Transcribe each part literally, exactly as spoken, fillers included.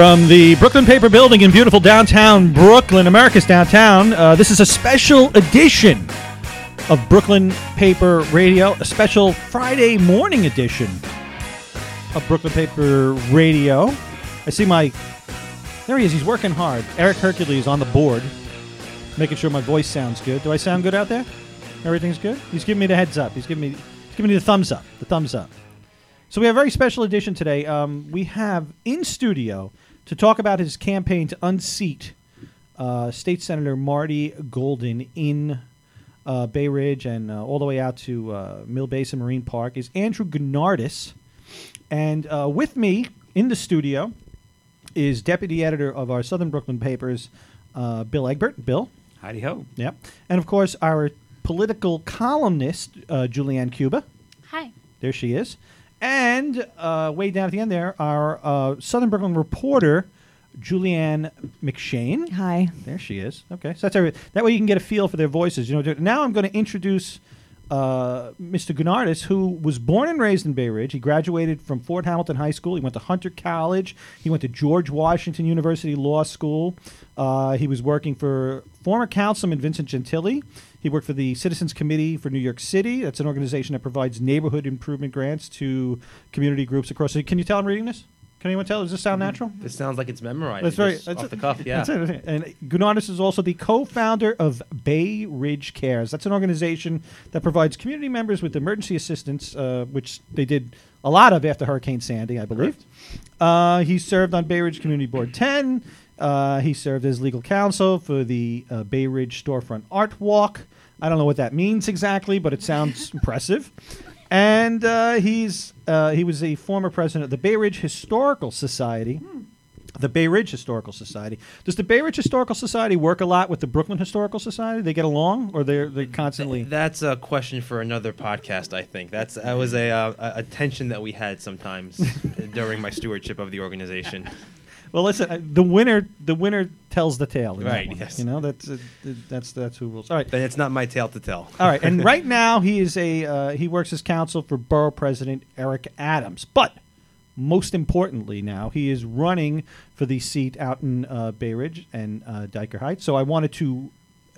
From the Brooklyn Paper Building in beautiful downtown Brooklyn, America's downtown, uh, this is a special edition of Brooklyn Paper Radio, a special Friday morning edition of Brooklyn Paper Radio. I see my... There he is. He's working hard. Eric Hercules on the board, making sure my voice sounds good. Do I sound good out there? Everything's good? He's giving me the heads up. He's giving me, he's giving me the thumbs up. The thumbs up. So we have a very special edition today. Um, we have in studio to talk about his campaign to unseat uh, State Senator Marty Golden in uh, Bay Ridge and uh, all the way out to uh, Mill Basin Marine Park is Andrew Gounardes. And uh, with me in the studio is deputy editor of our Southern Brooklyn papers, uh, Bill Egbert. Bill. Howdy ho. Yep. And, of course, our political columnist, uh, Julianne Cuba. Hi. There she is. And uh, way down at the end there, our uh, Southern Brooklyn reporter, Julianne McShane. Hi. There she is. Okay. So that's everything. That way you can get a feel for their voices. You know. Now I'm going to introduce uh, Mister Gounardes, who was born and raised in Bay Ridge. He graduated from Fort Hamilton High School. He went to Hunter College. He went to George Washington University Law School. Uh, he was working for former councilman Vincent Gentile. He worked for the Citizens Committee for New York City. That's an organization that provides neighborhood improvement grants to community groups across the city. Can you tell I'm reading this? Can anyone tell? Does this sound natural? This sounds like it's memorized. That's right. That's off it. The cuff, yeah. That's it. And Gounardes is also the co-founder of Bay Ridge Cares. That's an organization that provides community members with emergency assistance, uh, which they did a lot of after Hurricane Sandy, I believe. Uh, he served on Bay Ridge Community Board ten. Uh, he served as legal counsel for the uh, Bay Ridge Storefront Art Walk. I don't know what that means exactly, but it sounds impressive. And uh, he's uh, he was a former president of the Bay Ridge Historical Society. Hmm. The Bay Ridge Historical Society. Does the Bay Ridge Historical Society work a lot with the Brooklyn Historical Society? They get along, or they're they constantly? That's a question for another podcast. I think that's that was a uh, a tension that we had sometimes during my stewardship of the organization. Well, listen. Uh, the winner, the winner tells the tale. Right. That yes. You know that's uh, that's that's who rules. All right. Then it's not my tale to tell. All right. And right now he is a uh, he works as counsel for Borough President Eric Adams. But most importantly, now he is running for the seat out in uh, Bay Ridge and uh, Dyker Heights. So I wanted to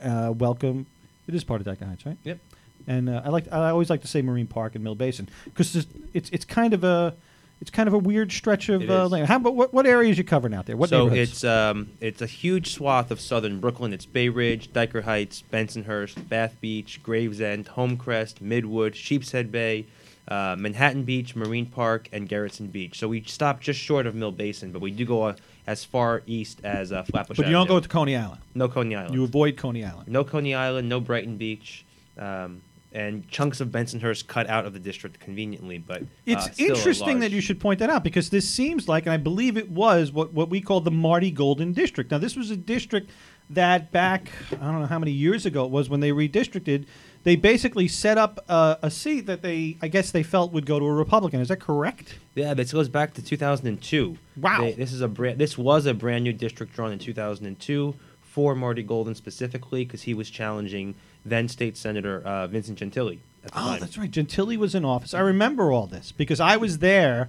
uh, welcome. It is part of Dyker Heights, right? Yep. And uh, I like I always like to say Marine Park and Mill Basin because it's it's kind of a. It's kind of a weird stretch of uh, land. How, what, what areas you covering out there? What so it's um, it's a huge swath of southern Brooklyn. It's Bay Ridge, Dyker Heights, Bensonhurst, Bath Beach, Gravesend, Homecrest, Midwood, Sheepshead Bay, uh, Manhattan Beach, Marine Park, and Gerritsen Beach. So we stop just short of Mill Basin, but we do go uh, as far east as uh, Flatbush But you Avenue. Don't go to Coney Island? No Coney Island. You avoid Coney Island? No Coney Island, no Brighton Beach. Um, And chunks of Bensonhurst cut out of the district conveniently, but uh, it's still interesting that you should point that out because this seems like, and I believe it was what what we call the Marty Golden district. Now, this was a district that back I don't know how many years ago it was when they redistricted. They basically set up uh, a seat that they, I guess, they felt would go to a Republican. Is that correct? Yeah, this goes back to two thousand two. Wow, they, this is a brand, this was a brand new district drawn in two thousand two for Marty Golden specifically because he was challenging then State Senator uh, Vincent Gentile. At the oh, time. That's right. Gentile was in office. I remember all this because I was there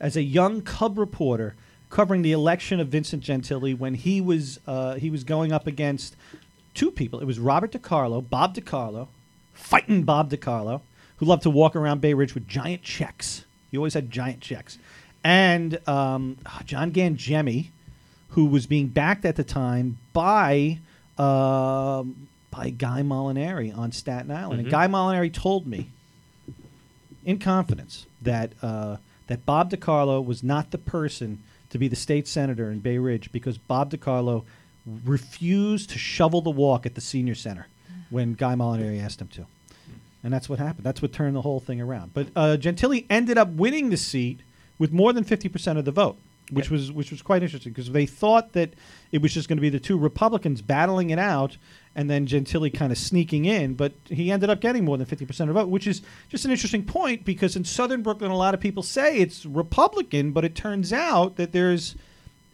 as a young cub reporter covering the election of Vincent Gentile when he was uh, he was going up against two people. It was Robert DiCarlo, Bob DiCarlo, fighting Bob DiCarlo, who loved to walk around Bay Ridge with giant checks. He always had giant checks, and um, John Gangemi, who was being backed at the time by. Uh, by Guy Molinari on Staten Island. Mm-hmm. And Guy Molinari told me, in confidence, that uh, that Bob DiCarlo was not the person to be the state senator in Bay Ridge because Bob DiCarlo refused to shovel the walk at the senior center when Guy Molinari asked him to. And that's what happened. That's what turned the whole thing around. But uh, Gentile ended up winning the seat with more than fifty percent of the vote. Which was which was quite interesting because they thought that it was just going to be the two Republicans battling it out and then Gentile kind of sneaking in, but he ended up getting more than fifty percent of the vote, which is just an interesting point because in southern Brooklyn, a lot of people say it's Republican, but it turns out that there's,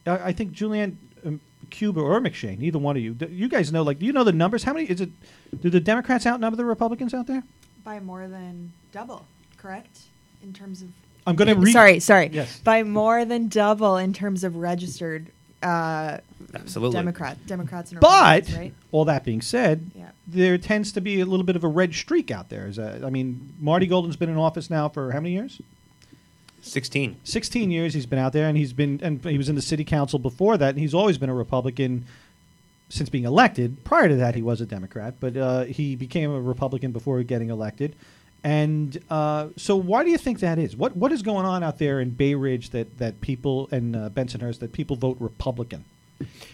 uh, I think, Julianne um, Cuba or McShane, either one of you. You guys know, like, do you know the numbers? How many is it? Do the Democrats outnumber the Republicans out there? By more than double, correct? In terms of. I'm going to read. Sorry, sorry. Yes. By more than double in terms of registered uh, Absolutely. Democrat, Democrats and Republicans, right? But all that being said, yeah. there tends to be a little bit of a red streak out there. Is that, I mean, Marty Golden's been in office now for how many years? Sixteen. Sixteen years he's been out there, and he's been, and he was in the city council before that, and he's always been a Republican since being elected. Prior to that, he was a Democrat, but uh, he became a Republican before getting elected. And uh, so, why do you think that is? What what is going on out there in Bay Ridge that that people and uh, Bensonhurst that people vote Republican?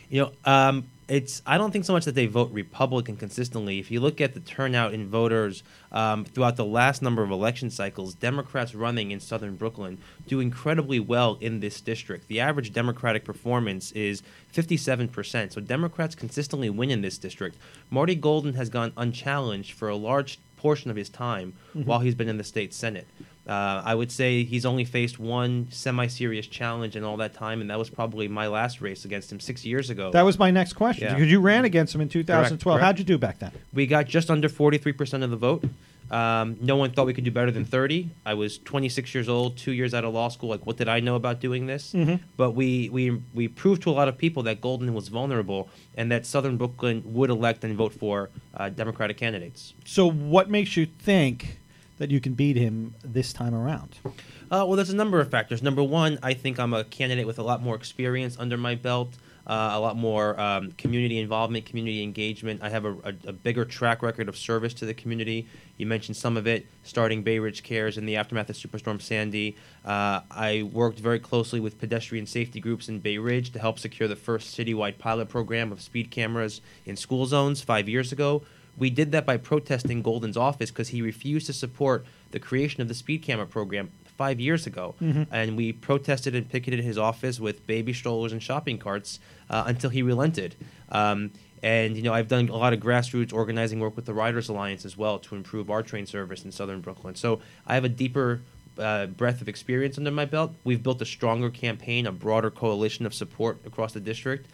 You know, um, it's I don't think so much that they vote Republican consistently. If you look at the turnout in voters um, throughout the last number of election cycles, Democrats running in southern Brooklyn do incredibly well in this district. The average Democratic performance is fifty-seven percent. So Democrats consistently win in this district. Marty Golden has gone unchallenged for a large portion of his time mm-hmm. while he's been in the state Senate. Uh, I would say he's only faced one semi-serious challenge in all that time, and that was probably my last race against him six years ago. That was my next question, because yeah. you ran against him in two thousand twelve. Correct, correct. How'd you do back then? We got just under forty-three percent of the vote. Um, no one thought we could do better than thirty. I was twenty-six years old, two years out of law school. Like, what did I know about doing this? Mm-hmm. But we, we we proved to a lot of people that Golden was vulnerable and that southern Brooklyn would elect and vote for uh, Democratic candidates. So what makes you think that you can beat him this time around? Uh, well, there's a number of factors. Number one, I think I'm a candidate with a lot more experience under my belt. Uh, a lot more um, community involvement, community engagement. I have a, a, a bigger track record of service to the community. You mentioned some of it, starting Bay Ridge Cares in the aftermath of Superstorm Sandy. Uh, I worked very closely with pedestrian safety groups in Bay Ridge to help secure the first citywide pilot program of speed cameras in school zones five years ago. We did that by protesting Golden's office because he refused to support the creation of the speed camera program five years ago, mm-hmm. and we protested and picketed his office with baby strollers and shopping carts uh, until he relented. Um, and, you know, I've done a lot of grassroots organizing work with the Riders Alliance as well to improve our train service in southern Brooklyn. So I have a deeper uh, breadth of experience under my belt. We've built a stronger campaign, a broader coalition of support across the district.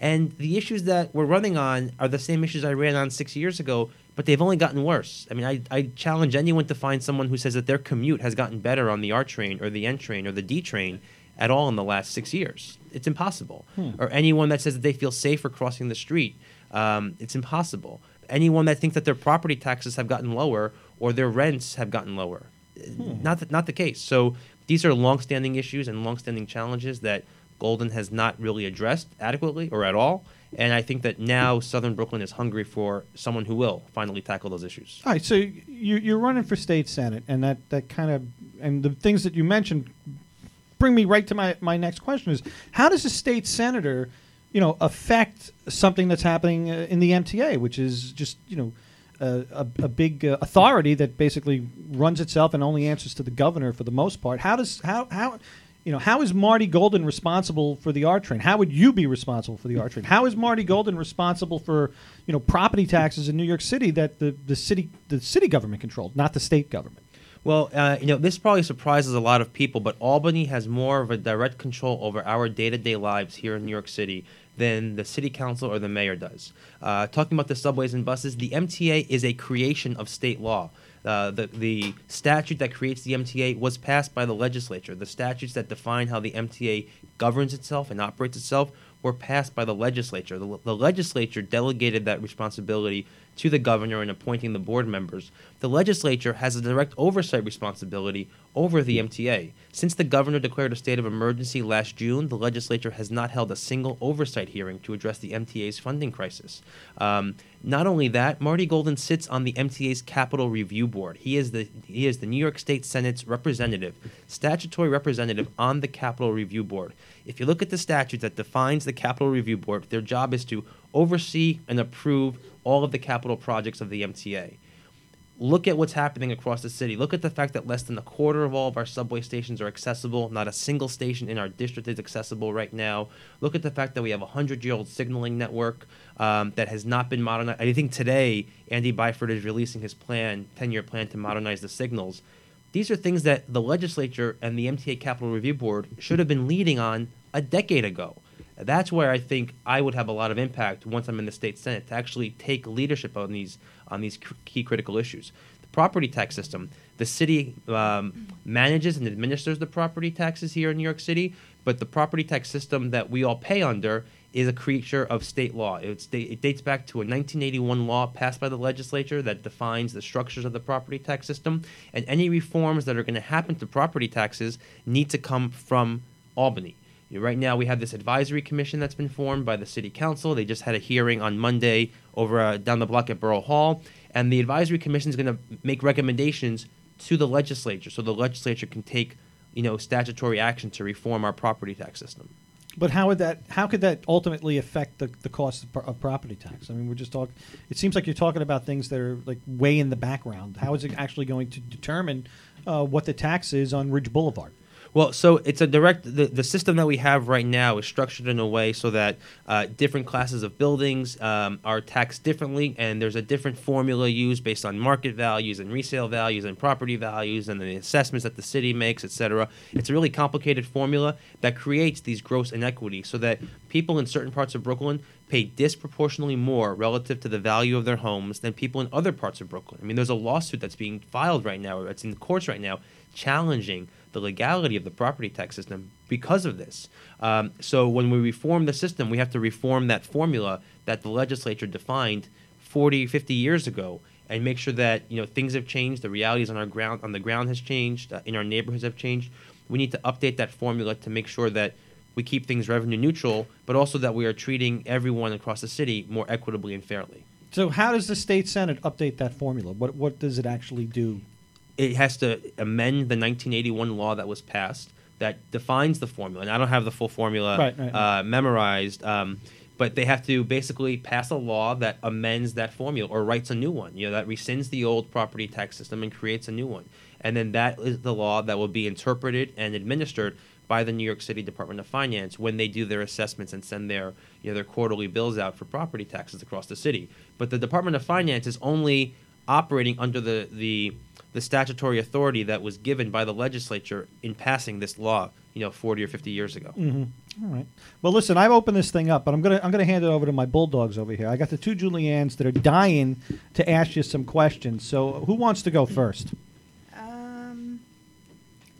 And the issues that we're running on are the same issues I ran on six years ago, but they've only gotten worse. I mean, I, I challenge anyone to find someone who says that their commute has gotten better on the R train or the N train or the D train at all in the last six years. It's impossible. Hmm. Or anyone that says that they feel safer crossing the street, um, it's impossible. Anyone that thinks that their property taxes have gotten lower or their rents have gotten lower. Hmm. Not, th- not the case. So these are longstanding issues and longstanding challenges that Golden has not really addressed adequately or at all, and I think that now southern Brooklyn is hungry for someone who will finally tackle those issues. All right, so you, you're running for state senate, and that, that kind of and the things that you mentioned bring me right to my, my next question is, how does a state senator, you know, affect something that's happening uh, in the M T A, which is just, you know, Uh, a, a big uh, authority that basically runs itself and only answers to the governor for the most part. How does how how you know how is Marty Golden responsible for the R train? How would you be responsible for the R train? How is Marty Golden responsible for you know property taxes in New York City that the, the city the city government controlled, not the state government? Well, uh, you know, this probably surprises a lot of people, but Albany has more of a direct control over our day-to-day lives here in New York City than the city council or the mayor does. Uh, talking about the subways and buses, the M T A is a creation of state law. Uh, the, the statute that creates the M T A was passed by the legislature. The statutes that define how the M T A governs itself and operates itself were passed by the legislature. The, the legislature delegated that responsibility to the governor in appointing the board members. The legislature has a direct oversight responsibility over the M T A. Since the governor declared a state of emergency last June, the legislature has not held a single oversight hearing to address the M T A's funding crisis. Um, not only that, Marty Golden sits on the M T A's Capital Review Board. He is the he is the New York State Senate's representative, statutory representative on the Capital Review Board. If you look at the statute that defines the Capital Review Board, their job is to oversee and approve all of the capital projects of the M T A. Look at what's happening across the city. Look at the fact that less than a quarter of all of our subway stations are accessible. Not a single station in our district is accessible right now. Look at the fact that we have a hundred-year-old signaling network um, that has not been modernized. I think today Andy Byford is releasing his plan, ten-year plan to modernize the signals. These are things that the legislature and the M T A Capital Review Board should have been leading on a decade ago. That's where I think I would have a lot of impact once I'm in the state Senate to actually take leadership on these on these cr- key critical issues. property tax system. The city um, manages and administers the property taxes here in New York City, but the property tax system that we all pay under is a creature of state law. It's da- it dates back to a nineteen eighty-one law passed by the legislature that defines the structures of the property tax system, and any reforms that are going to happen to property taxes need to come from Albany. Right now, we have this advisory commission that's been formed by the city council. They just had a hearing on Monday over uh, down the block at Borough Hall, and the advisory commission is going to make recommendations to the legislature, so the legislature can take, you know, statutory action to reform our property tax system. But how would that? How could that ultimately affect the, the cost of, of property tax? I mean, we're just talking. It seems like you're talking about things that are like way in the background. How is it actually going to determine uh, what the tax is on Ridge Boulevard? Well, so it's a direct the, – the system that we have right now is structured in a way so that uh, different classes of buildings um, are taxed differently, and there's a different formula used based on market values and resale values and property values and the assessments that the city makes, et cetera. It's a really complicated formula that creates these gross inequities so that people in certain parts of Brooklyn pay disproportionately more relative to the value of their homes than people in other parts of Brooklyn. I mean, there's a lawsuit that's being filed right now, that's in the courts right now, challenging the legality of the property tax system because of this. Um, so when we reform the system, we have to reform that formula that the legislature defined forty, fifty years ago and make sure that, you know, things have changed, the realities on our ground on the ground has changed, uh, in our neighborhoods have changed. We need to update that formula to make sure that we keep things revenue neutral, but also that we are treating everyone across the city more equitably and fairly. So how does the state senate update that formula? What what does it actually do? It has to amend the nineteen eighty-one law that was passed that defines the formula. And I don't have the full formula right, right, right. Uh, memorized, um, but they have to basically pass a law that amends that formula or writes a new one, you know, that rescinds the old property tax system and creates a new one. And then that is the law that will be interpreted and administered by the New York City Department of Finance when they do their assessments and send their, you know, their quarterly bills out for property taxes across the city. But the Department of Finance is only operating under the, the the statutory authority that was given by the legislature in passing this law, you know, forty or fifty years ago. Mm-hmm. All right. Well, listen, I've opened this thing up, but I'm gonna I'm gonna hand it over to my bulldogs over here. I got the two Juliannes that are dying to ask you some questions. So, who wants to go first? Um,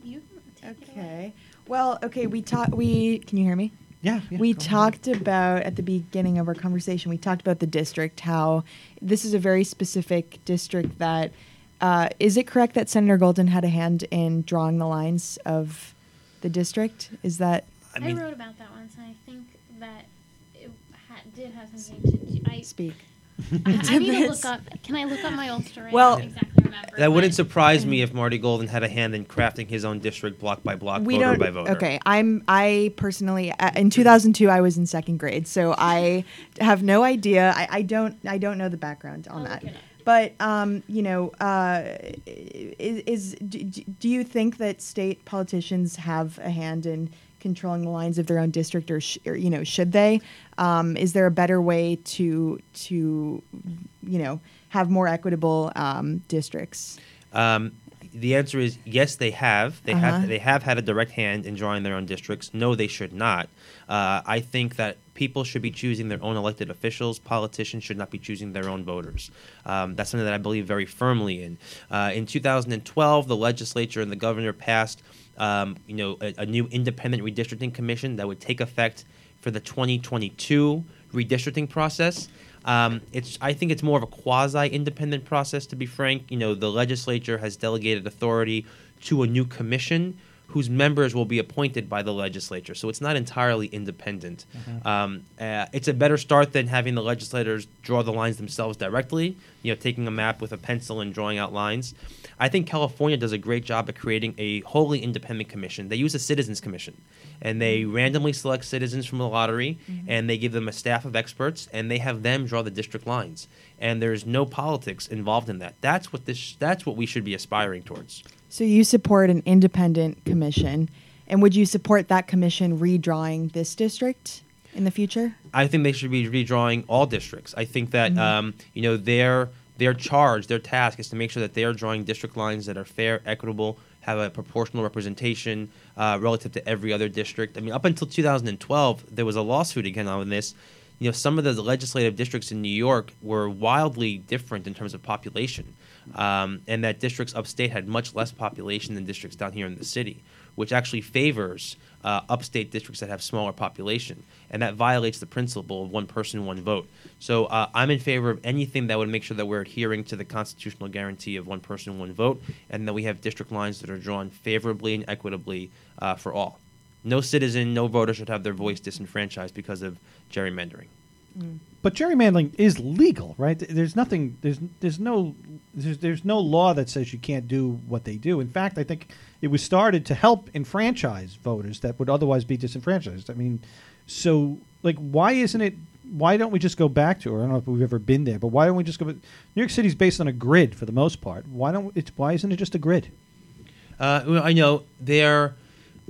you. Okay. Well, okay. We talked. We can you hear me? Yeah, yeah, we talked ahead. about, at the beginning of our conversation, we talked about the district, how this is a very specific district that, uh, is it correct that Senator Golden had a hand in drawing the lines of the district? Is that... I, mean, I wrote about that once, and I think that it ha- did have something to do... I, speak. I, I need to look up... Can I look up my old story? Well... Exactly. That wouldn't surprise me if Marty Golden had a hand in crafting his own district block by block, we voter by voter. Okay, I'm. I personally, uh, in two thousand two, I was in second grade, so I have no idea. I, I don't. I don't know the background on I'll that. But um, you know, uh, is, is do, do you think that state politicians have a hand in controlling the lines of their own district, or, sh- or you know, should they? Um, is there a better way to to you know? have more equitable um, districts? Um, the answer is yes, they have. They uh-huh. have. They have had a direct hand in drawing their own districts. No, they should not. Uh, I think that people should be choosing their own elected officials. Politicians should not be choosing their own voters. Um, that's something that I believe very firmly in. Uh, in two thousand twelve, the legislature and the governor passed, um, you know, a, a new independent redistricting commission that would take effect for the twenty twenty-two redistricting process. Um, it's. I think it's more of a quasi-independent process, to be frank. You know, the legislature has delegated authority to a new commission whose members will be appointed by the legislature. So it's not entirely independent. Mm-hmm. Um, uh, it's a better start than having the legislators draw the lines themselves directly, you know, taking a map with a pencil and drawing out lines. I think California does a great job at creating a wholly independent commission. They use a citizens commission, and they randomly select citizens from the lottery, mm-hmm. and they give them a staff of experts, and they have them draw the district lines. And there's no politics involved in that. That's what this. That's what we should be aspiring towards. So you support an independent commission, and would you support that commission redrawing this district in the future? I think they should be redrawing all districts. I think that mm-hmm. um, you know their their charge, their task is to make sure that they are drawing district lines that are fair, equitable, have a proportional representation uh, relative to every other district. I mean, up until two thousand twelve, there was a lawsuit again on this you know, some of the legislative districts in New York were wildly different in terms of population, um, and that districts upstate had much less population than districts down here in the city, which actually favors uh, upstate districts that have smaller population, and that violates the principle of one person, one vote. So uh, I'm in favor of anything that would make sure that we're adhering to the constitutional guarantee of one person, one vote, and that we have district lines that are drawn favorably and equitably uh, for all. No citizen, no voter should have their voice disenfranchised because of gerrymandering. Mm. But gerrymandering is legal, right? There's nothing. There's there's no there's there's no law that says you can't do what they do. In fact, I think it was started to help enfranchise voters that would otherwise be disenfranchised. I mean, so like, why isn't it? Why don't we just go back to? Or I don't know if we've ever been there, but why don't we just go? Back, New York City's based on a grid for the most part. Why don't it's? Why isn't it just a grid? Uh, well, I know there.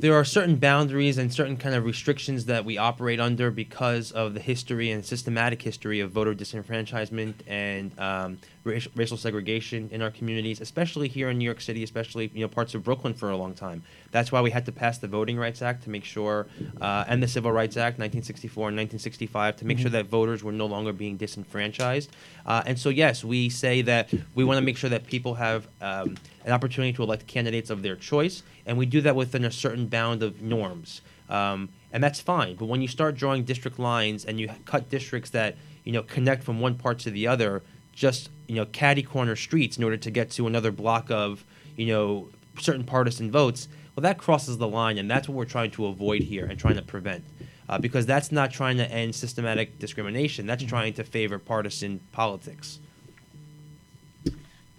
There are certain boundaries and certain kind of restrictions that we operate under because of the history and systematic history of voter disenfranchisement and um, rac- racial segregation in our communities, especially here in New York City, especially you know parts of Brooklyn for a long time. That's why we had to pass the Voting Rights Act to make sure, uh, and the Civil Rights Act, nineteen sixty-four and nineteen sixty-five, to make mm-hmm. sure that voters were no longer being disenfranchised. Uh, and so, yes, we say that we want to make sure that people have um, an opportunity to elect candidates of their choice, and we do that within a certain bound of norms, um, and that's fine. But when you start drawing district lines and you cut districts that you know connect from one part to the other, just you know catty corner streets in order to get to another block of you know certain partisan votes, well, that crosses the line, and that's what we're trying to avoid here and trying to prevent, uh, because that's not trying to end systematic discrimination. That's trying to favor partisan politics.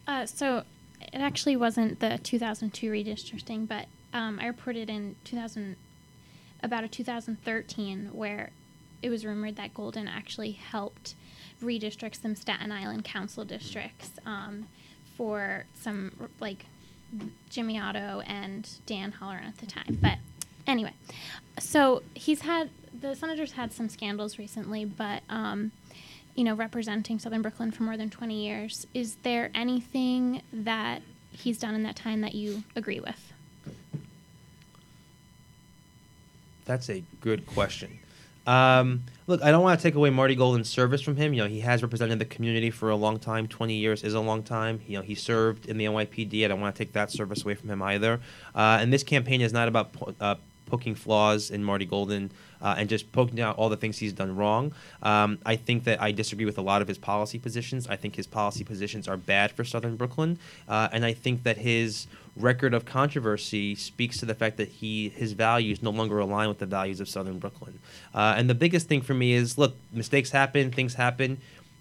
Uh, so it actually wasn't the two thousand two redistricting, but. Um, I reported in two thousand about a two thousand thirteen where it was rumored that Golden actually helped redistrict some Staten Island council districts um, for some like Jimmy Otto and Dan Holleran at the time. But anyway, so he's had the senators had some scandals recently, but um, you know, representing Southern Brooklyn for more than twenty years, is there anything that he's done in that time that you agree with? That's a good question. Um, look, I don't want to take away Marty Golden's service from him. You know, he has represented the community for a long time. twenty years is a long time. You know, he served in the N Y P D. I don't want to take that service away from him either. Uh, and this campaign is not about po- uh, poking flaws in Marty Golden uh, and just poking out all the things he's done wrong. Um, I think that I disagree with a lot of his policy positions. I think his policy positions are bad for Southern Brooklyn. Uh, and I think that his record of controversy speaks to the fact that he his values no longer align with the values of Southern Brooklyn. Uh, and the biggest thing for me is, look, mistakes happen, things happen.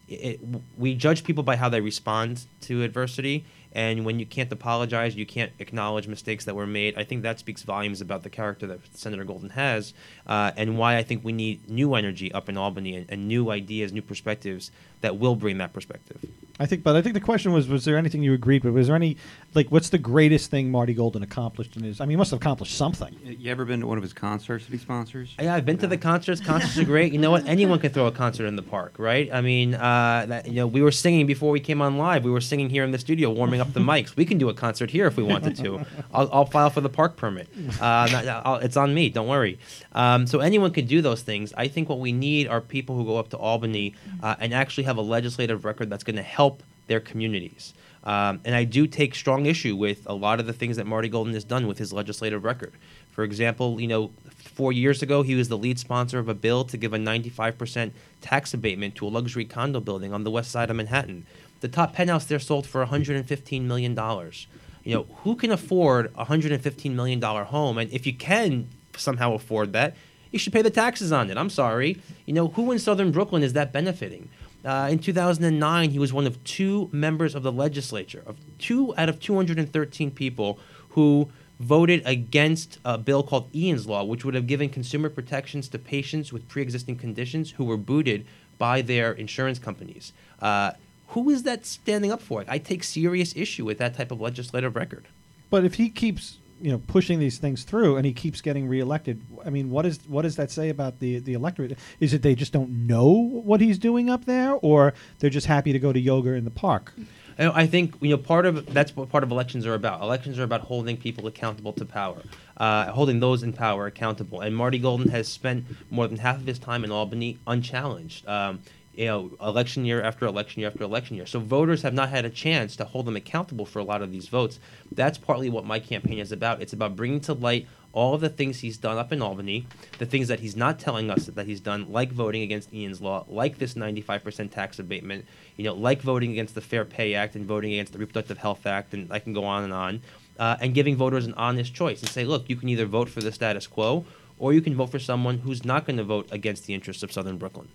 It, we judge people by how they respond to adversity. And when you can't apologize, you can't acknowledge mistakes that were made. I think that speaks volumes about the character that Senator Golden has uh, and why I think we need new energy up in Albany and, and new ideas, new perspectives that will bring that perspective. I think, but I think the question was, was there anything you agreed with? Was there any, like, what's the greatest thing Marty Golden accomplished in his, I mean, he must have accomplished something. You ever been to one of his concerts that he sponsors? Yeah, I've been yeah. to the concerts. Concerts are great. You know what? Anyone can throw a concert in the park, right? I mean, uh, that, you know, we were singing before we came on live. We were singing here in the studio, warming up the mics. We can do a concert here if we wanted to. I'll, I'll file for the park permit. Uh, not, I'll, it's on me. Don't worry. Um, so anyone can do those things. I think what we need are people who go up to Albany uh, and actually have a legislative record that's going to help their communities. Um, and I do take strong issue with a lot of the things that Marty Golden has done with his legislative record. For example, you know, four years ago, he was the lead sponsor of a bill to give a ninety-five percent tax abatement to a luxury condo building on the west side of Manhattan. The top penthouse there sold for one hundred fifteen million dollars. You know, who can afford a one hundred fifteen million dollars home? And if you can somehow afford that, you should pay the taxes on it. I'm sorry. You know, who in Southern Brooklyn is that benefiting? Uh, in two thousand nine, he was one of two members of the legislature, of two out of two hundred thirteen people who voted against a bill called Ian's Law, which would have given consumer protections to patients with pre-existing conditions who were booted by their insurance companies. Uh, who is that standing up for it? I take serious issue with that type of legislative record. But if he keeps, you know, pushing these things through and he keeps getting reelected, I mean, what is what does that say about the, the electorate? Is it they just don't know what he's doing up there, or they're just happy to go to yoga in the park? And I think, you know, part of that's what part of elections are about. Elections are about holding people accountable to power, uh, holding those in power accountable. And Marty Golden has spent more than half of his time in Albany unchallenged. Um, You know, election year after election year after election year. So voters have not had a chance to hold them accountable for a lot of these votes. That's partly what my campaign is about. It's about bringing to light all of the things he's done up in Albany, the things that he's not telling us that he's done, like voting against Ian's Law, like this ninety-five percent tax abatement, you know, like voting against the Fair Pay Act and voting against the Reproductive Health Act, and I can go on and on, uh, and giving voters an honest choice and say, look, you can either vote for the status quo or you can vote for someone who's not going to vote against the interests of Southern Brooklyn.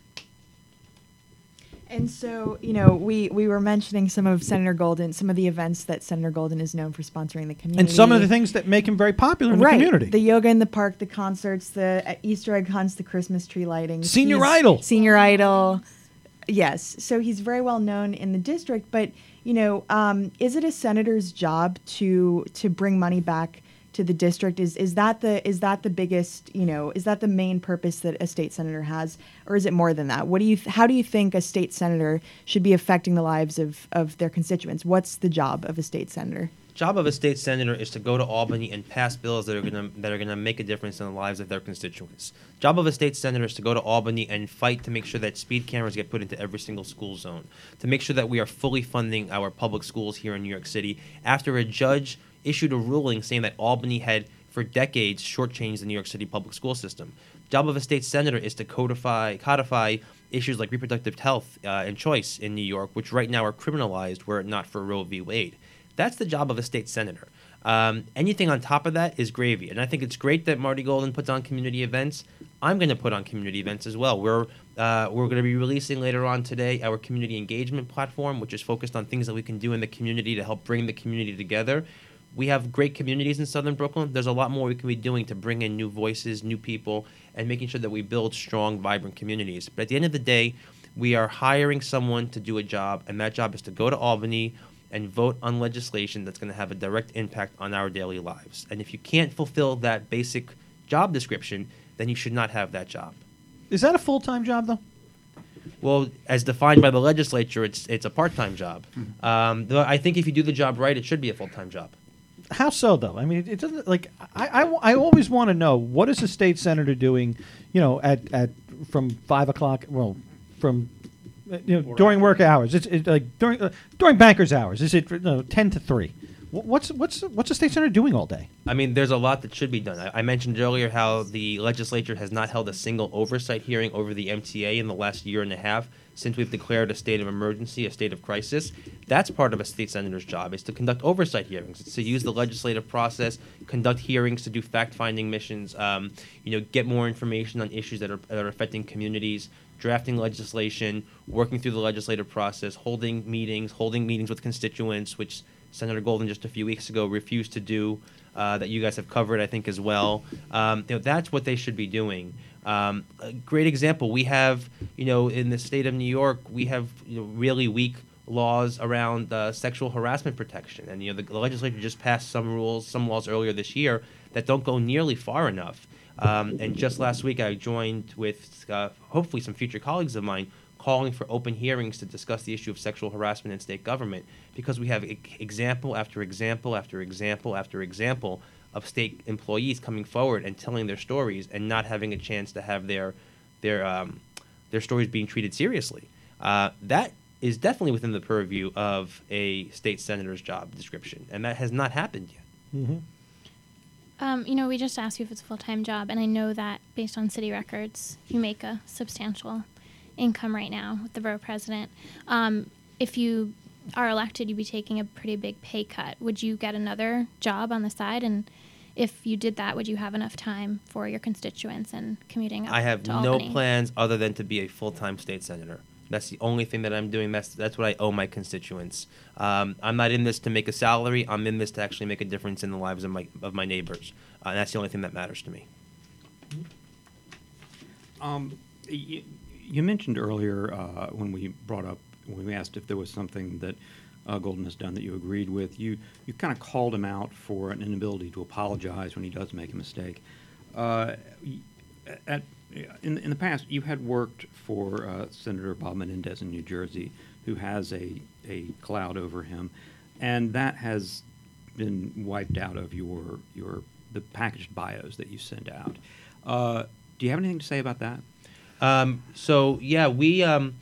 And so, you know, we, we were mentioning some of Senator Golden, some of the events that Senator Golden is known for sponsoring in the community. And some of the things that make him very popular in right. the community. The yoga in the park, the concerts, the uh, Easter egg hunts, the Christmas tree lighting. Senior he's Idol. Senior Idol. Yes. So he's very well known in the district. But, you know, um, is it a senator's job to to bring money back to the district? Is is that the is that the biggest, you know, is that the main purpose that a state senator has, or is it more than that? What do you th- how do you think a state senator should be affecting the lives of, of their constituents? What's the job of a state senator? Job of a state senator is to go to Albany and pass bills that are going to that are going to make a difference in the lives of their constituents. Job of a state senator is to go to Albany and fight to make sure that speed cameras get put into every single school zone, to make sure that we are fully funding our public schools here in New York City after a judge issued a ruling saying that Albany had, for decades, shortchanged the New York City public school system. Job of a state senator is to codify codify issues like reproductive health uh, and choice in New York, which right now are criminalized were it not for Roe v. Wade. That's the job of a state senator. Um, anything on top of that is gravy. And I think it's great that Marty Golden puts on community events. I'm going to put on community events as well. We're uh, we're going to be releasing later on today our community engagement platform, which is focused on things that we can do in the community to help bring the community together. We have great communities in Southern Brooklyn. There's a lot more we can be doing to bring in new voices, new people, and making sure that we build strong, vibrant communities. But at the end of the day, we are hiring someone to do a job, and that job is to go to Albany and vote on legislation that's going to have a direct impact on our daily lives. And if you can't fulfill that basic job description, then you should not have that job. Is that a full-time job, though? Well, as defined by the legislature, it's it's a part-time job. Mm-hmm. Um, though I think if you do the job right, it should be a full-time job. How so, though? I mean, it, it doesn't like I, I, I always want to know, what is a state senator doing, you know, at, at from five o'clock, well, from, you know, during work hours. It's it, like during uh, during bankers hours. Is it no, ten to three? What's what's what's a state senator doing all day? I mean, there's a lot that should be done. I, I mentioned earlier how the legislature has not held a single oversight hearing over the M T A in the last year and a half since we've declared a state of emergency, a state of crisis. That's part of a state senator's job, is to conduct oversight hearings. It's to use the legislative process, conduct hearings, to do fact-finding missions, um, you know, get more information on issues that are, that are affecting communities, drafting legislation, working through the legislative process, holding meetings, holding meetings with constituents, which Senator Golden just a few weeks ago refused to do, uh, that you guys have covered, I think, as well. Um, you know, that's what they should be doing. Um, a great example, we have, you know, in the state of New York, we have, you know, really weak laws around uh, sexual harassment protection. And, you know, the, the legislature just passed some rules, some laws earlier this year that don't go nearly far enough. Um, and just last week, I joined with uh, hopefully some future colleagues of mine calling for open hearings to discuss the issue of sexual harassment in state government, because we have e- example after example after example after example of state employees coming forward and telling their stories and not having a chance to have their their um, their stories being treated seriously. Uh, that is definitely within the purview of a state senator's job description, and that has not happened yet. Mm-hmm. Um, you know, we just asked you if it's a full-time job, and I know that based on city records, you make a substantial income right now with the borough president. Um, if you are elected, you'd be taking a pretty big pay cut. Would you get another job on the side? And if you did that, would you have enough time for your constituents and commuting up I have to Albany? No plans other than to be a full-time state senator. That's the only thing that I'm doing. That's that's what I owe my constituents. Um, I'm not in this to make a salary. I'm in this to actually make a difference in the lives of my of my neighbors. Uh, and that's the only thing that matters to me. Um. Y- You mentioned earlier uh, when we brought up, when we asked if there was something that uh, Golden has done that you agreed with, you, you kind of called him out for an inability to apologize when he does make a mistake. Uh, at, in, in the past, you had worked for uh, Senator Bob Menendez in New Jersey who has a, a cloud over him, and that has been wiped out of your your the packaged bios that you send out. Uh, do you have anything to say about that? Um, so yeah, we um,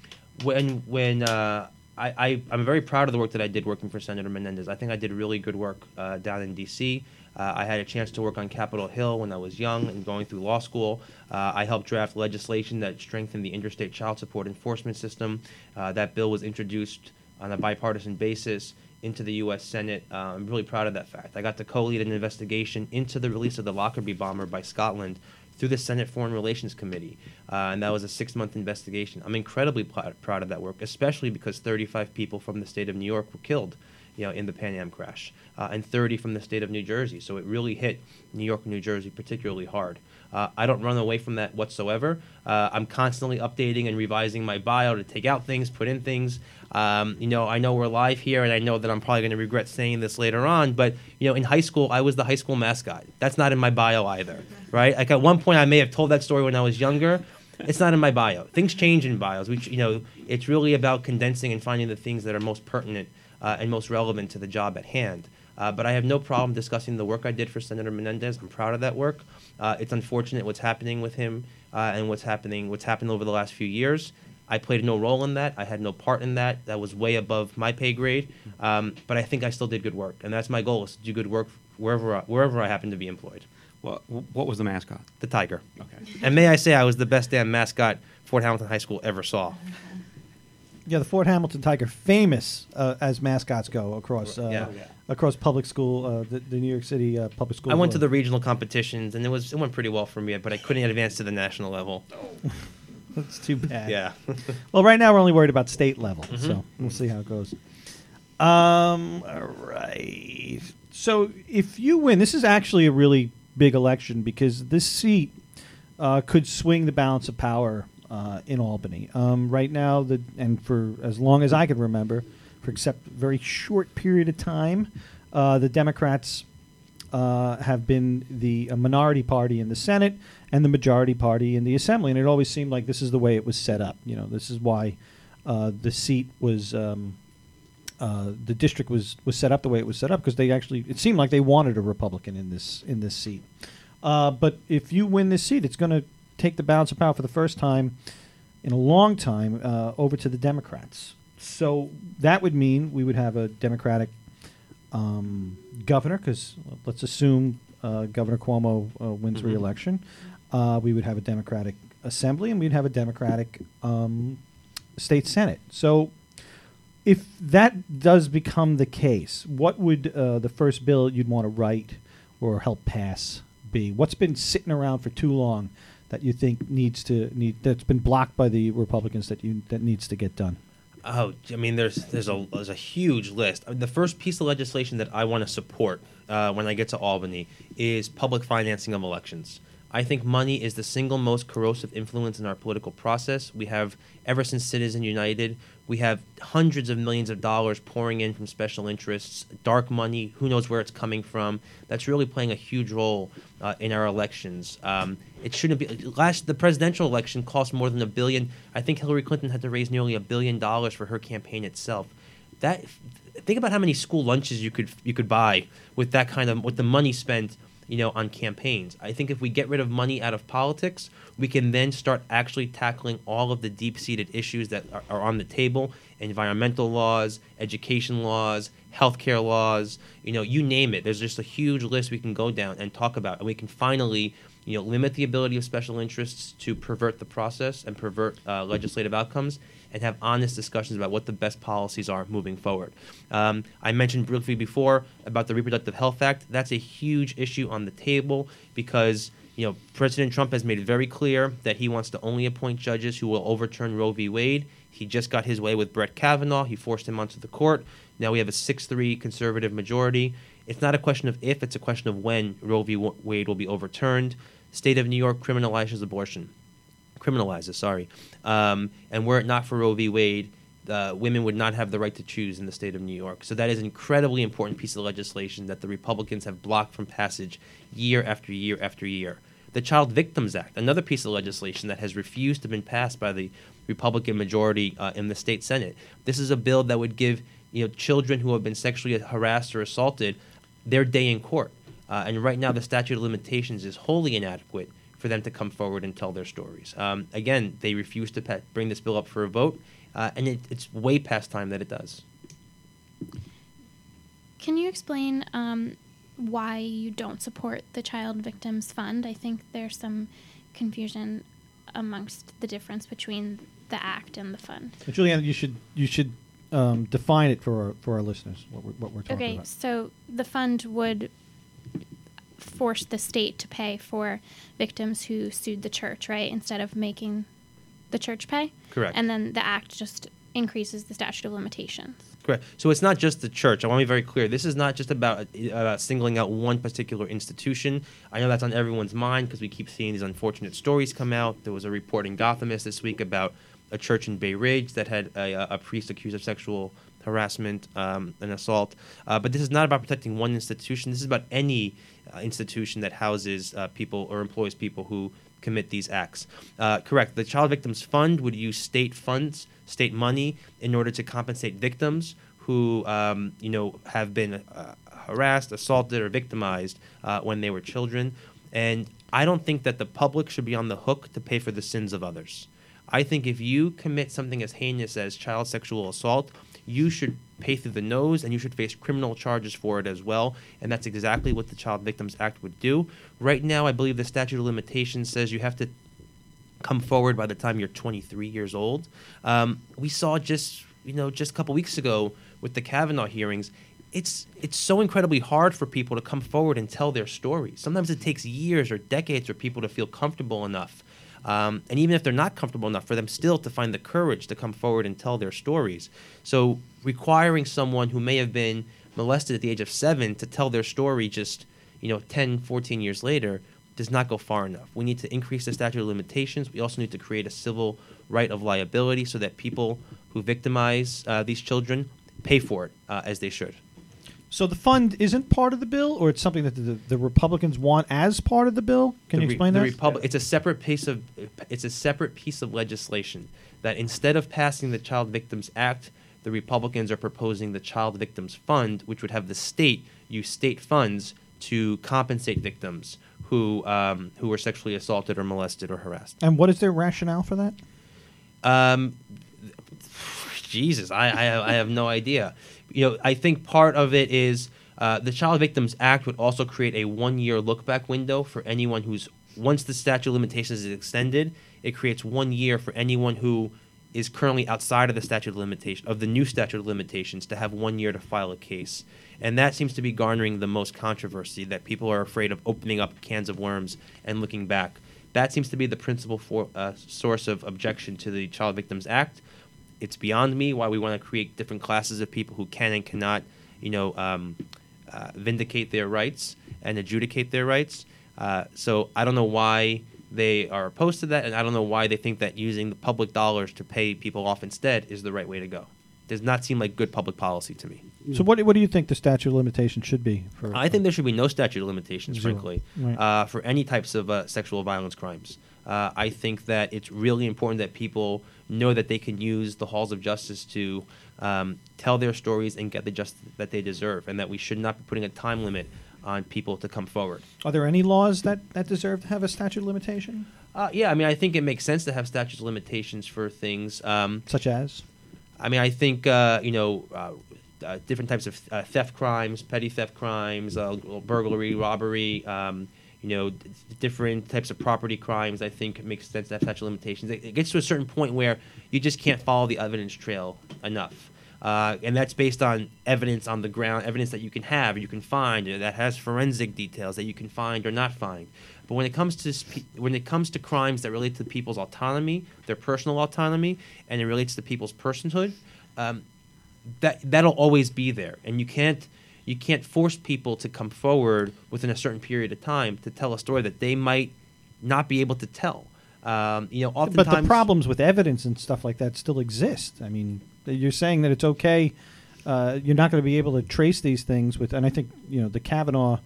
when when uh, I, I I'm very proud of the work that I did working for Senator Menendez. I think I did really good work uh, down in D C. Uh, I had a chance to work on Capitol Hill when I was young and going through law school. Uh, I helped draft legislation that strengthened the interstate child support enforcement system. Uh, that bill was introduced on a bipartisan basis into the U S Senate. Uh, I'm really proud of that fact. I got to co-lead an investigation into the release of the Lockerbie bomber by Scotland through the Senate Foreign Relations Committee, uh, and that was a six-month investigation. I'm incredibly pl- proud of that work, especially because thirty-five people from the state of New York were killed you know, in the Pan Am crash, uh, and thirty from the state of New Jersey. So it really hit New York and New Jersey particularly hard. Uh, I don't run away from that whatsoever. Uh, I'm constantly updating and revising my bio to take out things, put in things. Um, you know, I know we're live here, and I know that I'm probably going to regret saying this later on, but, you know, in high school, I was the high school mascot. That's not in my bio either, right? Like, at one point, I may have told that story when I was younger. It's not in my bio. Things change in bios. We, you know, it's really about condensing and finding the things that are most pertinent Uh, and most relevant to the job at hand. Uh, but I have no problem discussing the work I did for Senator Menendez. I'm proud of that work. Uh, it's unfortunate what's happening with him uh, and what's happening, what's happened over the last few years. I played no role in that. I had no part in that. That was way above my pay grade. Um, but I think I still did good work, and that's my goal: is to do good work wherever I, wherever I happen to be employed. Well, what was the mascot? The tiger. Okay. And may I say, I was the best damn mascot Fort Hamilton High School ever saw. Yeah, the Fort Hamilton Tiger, famous uh, as mascots go across uh, yeah. across public school, uh, the, the New York City uh, public school. I went to the regional competitions, and it was it went pretty well for me, but I couldn't advance to the national level. That's too bad. Yeah. Well, right now we're only worried about state level, mm-hmm. so we'll see how it goes. Um. All right. So if you win, this is actually a really big election because this seat uh, could swing the balance of power Uh, in Albany. Um, right now, the and for as long as I can remember, for except a very short period of time, uh, the Democrats uh, have been the uh, minority party in the Senate and the majority party in the Assembly. And it always seemed like this is the way it was set up. You know, this is why uh, the seat was, um, uh, the district was, was set up the way it was set up, because they actually, it seemed like they wanted a Republican in this, in this seat. Uh, but if you win this seat, it's going to take the balance of power for the first time in a long time uh, over to the Democrats. So that would mean we would have a Democratic um, governor, because let's assume uh, Governor Cuomo uh, wins mm-hmm. re-election. Uh, we would have a Democratic Assembly, and we'd have a Democratic um, state Senate. So if that does become the case, what would uh, the first bill you'd want to write or help pass be? What's been sitting around for too long that you think needs to need that's been blocked by the Republicans that you that needs to get done? Oh, I mean, there's there's a there's a huge list. I mean, the first piece of legislation that I want to support uh, when I get to Albany is public financing of elections. I think money is the single most corrosive influence in our political process. We have, ever since Citizens United, we have hundreds of millions of dollars pouring in from special interests, dark money, who knows where it's coming from. That's really playing a huge role uh, in our elections. Um, it shouldn't be, last, the presidential election cost more than a billion. I think Hillary Clinton had to raise nearly a billion dollars for her campaign itself. That, think about how many school lunches you could, you could buy with that kind of, with the money spent you know, on campaigns. I think if we get rid of money out of politics, we can then start actually tackling all of the deep-seated issues that are, are on the table: environmental laws, education laws, healthcare laws, you know, you name it. There's just a huge list we can go down and talk about, and we can finally, you know, limit the ability of special interests to pervert the process and pervert uh, legislative outcomes, and have honest discussions about what the best policies are moving forward. Um, I mentioned briefly before about the Reproductive Health Act. That's a huge issue on the table because, you know, President Trump has made it very clear that he wants to only appoint judges who will overturn Roe v. Wade. He just got his way with Brett Kavanaugh. He forced him onto the court. Now we have a six three conservative majority. It's not a question of if, it's a question of when Roe v. Wade will be overturned. State of New York criminalizes abortion. Criminalizes, sorry. Um, and were it not for Roe v. Wade, uh, women would not have the right to choose in the state of New York. So that is an incredibly important piece of legislation that the Republicans have blocked from passage year after year after year. The Child Victims Act, another piece of legislation that has refused to have been passed by the Republican majority uh, in the state Senate. This is a bill that would give you know children who have been sexually harassed or assaulted their day in court. Uh, and right now the statute of limitations is wholly inadequate for them to come forward and tell their stories. Um, again, they refuse to pe- bring this bill up for a vote, uh, and it, it's way past time that it does. Can you explain um, why you don't support the Child Victims Fund? I think there's some confusion amongst the difference between the act and the fund. But Julianne, you should you should um, define it for our, for our listeners what we're, what we're talking okay, about. Okay, so the fund would force the state to pay for victims who sued the church, right, instead of making the church pay? Correct. And then the act just increases the statute of limitations. Correct. So it's not just the church. I want to be very clear. This is not just about uh, singling out one particular institution. I know that's on everyone's mind because we keep seeing these unfortunate stories come out. There was a report in Gothamist this week about a church in Bay Ridge that had a, a priest accused of sexual harassment um, and assault. Uh, but this is not about protecting one institution. This is about any uh, institution that houses uh, people or employs people who commit these acts. Uh, correct. The Child Victims Fund would use state funds, state money, in order to compensate victims who um, you know, have been uh, harassed, assaulted, or victimized uh, when they were children. And I don't think that the public should be on the hook to pay for the sins of others. I think if you commit something as heinous as child sexual assault, you should pay through the nose, and you should face criminal charges for it as well. And that's exactly what the Child Victims Act would do. Right now, I believe the statute of limitations says you have to come forward by the time you're twenty-three years old. Um, we saw just, you know, just a couple weeks ago with the Kavanaugh hearings, it's it's so incredibly hard for people to come forward and tell their stories. Sometimes it takes years or decades for people to feel comfortable enough. Um, and even if they're not comfortable enough, for them still to find the courage to come forward and tell their stories. So requiring someone who may have been molested at the age of seven to tell their story just, you know, ten, fourteen years later does not go far enough. We need to increase the statute of limitations. We also need to create a civil right of liability so that people who victimize uh, these children pay for it uh, as they should. So the fund isn't part of the bill, or it's something that the, the Republicans want as part of the bill? Can the you explain re, that? The Repub- yeah. It's a separate piece of it's a separate piece of legislation that instead of passing the Child Victims Act, the Republicans are proposing the Child Victims Fund, which would have the state use state funds to compensate victims who um, who were sexually assaulted or molested or harassed. And what is their rationale for that? Um, Jesus, I I, I have no idea. You know, I think part of it is uh, the Child Victims Act would also create a one-year look-back window for anyone who's, once the statute of limitations is extended, it creates one year for anyone who is currently outside of the statute of limitation of the new statute of limitations to have one year to file a case. And that seems to be garnering the most controversy, that people are afraid of opening up cans of worms and looking back. That seems to be the principal for, uh, source of objection to the Child Victims Act. It's beyond me why we want to create different classes of people who can and cannot, you know, um, uh, vindicate their rights and adjudicate their rights. Uh, so I don't know why they are opposed to that, and I don't know why they think that using the public dollars to pay people off instead is the right way to go. It does not seem like good public policy to me. So what what do you think the statute of limitations should be? For, I think there should be no statute of limitations, zero. frankly, right. uh, for any types of uh, sexual violence crimes. Uh, I think that it's really important that people know that they can use the halls of justice to um, tell their stories and get the justice that they deserve, and that we should not be putting a time limit on people to come forward. Are there any laws that, that deserve to have a statute of limitation? Uh, yeah, I mean, I think it makes sense to have statute of limitations for things. Um, Such as? I mean, I think, uh, you know, uh, uh, different types of uh, theft crimes, petty theft crimes, uh, burglary, robbery, um You know, d- different types of property crimes. I think it makes sense to have statute of limitations. It, it gets to a certain point where you just can't follow the evidence trail enough, uh, and that's based on evidence on the ground, evidence that you can have, you can find, you know, that has forensic details that you can find or not find. But when it comes to sp- when it comes to crimes that relate to people's autonomy, their personal autonomy, and it relates to people's personhood, um, that that'll always be there, and you can't. You can't force people to come forward within a certain period of time to tell a story that they might not be able to tell. Um, you know, oftentimes, but the problems with evidence and stuff like that still exist. I mean, you're saying that it's okay. Uh, you're not going to be able to trace these things with, and I think you know the Kavanaugh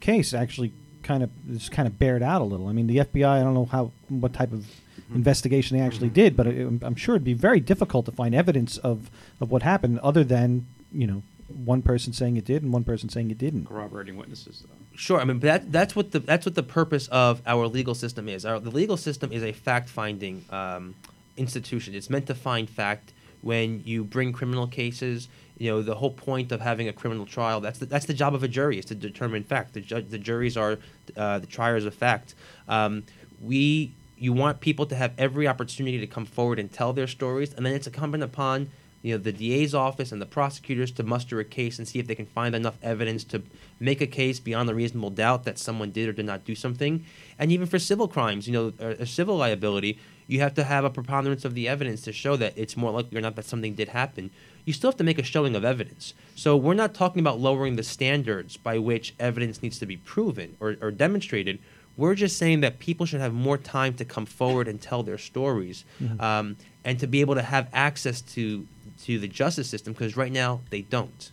case actually kind of it's kind of bared out a little. I mean, the F B I, I don't know how what type of investigation they actually did, but it, I'm sure it'd be very difficult to find evidence of, of what happened other than, you know, one person saying it did and one person saying it didn't. Corroborating witnesses, though. Sure. I mean, that that's what the that's what the purpose of our legal system is. Our, the legal system is a fact-finding um, institution. It's meant to find fact when you bring criminal cases. You know, the whole point of having a criminal trial, that's the, that's the job of a jury, is to determine fact. The ju- the juries are uh, the triers of fact. Um, we you want people to have every opportunity to come forward and tell their stories, and then it's incumbent upon, you know, the D A's office and the prosecutors to muster a case and see if they can find enough evidence to make a case beyond a reasonable doubt that someone did or did not do something. And even for civil crimes, you know, or, or civil liability, you have to have a preponderance of the evidence to show that it's more likely or not that something did happen. You still have to make a showing of evidence. So we're not talking about lowering the standards by which evidence needs to be proven or, or demonstrated. We're just saying that people should have more time to come forward and tell their stories, mm-hmm. um, and to be able to have access to to the justice system, because right now they don't.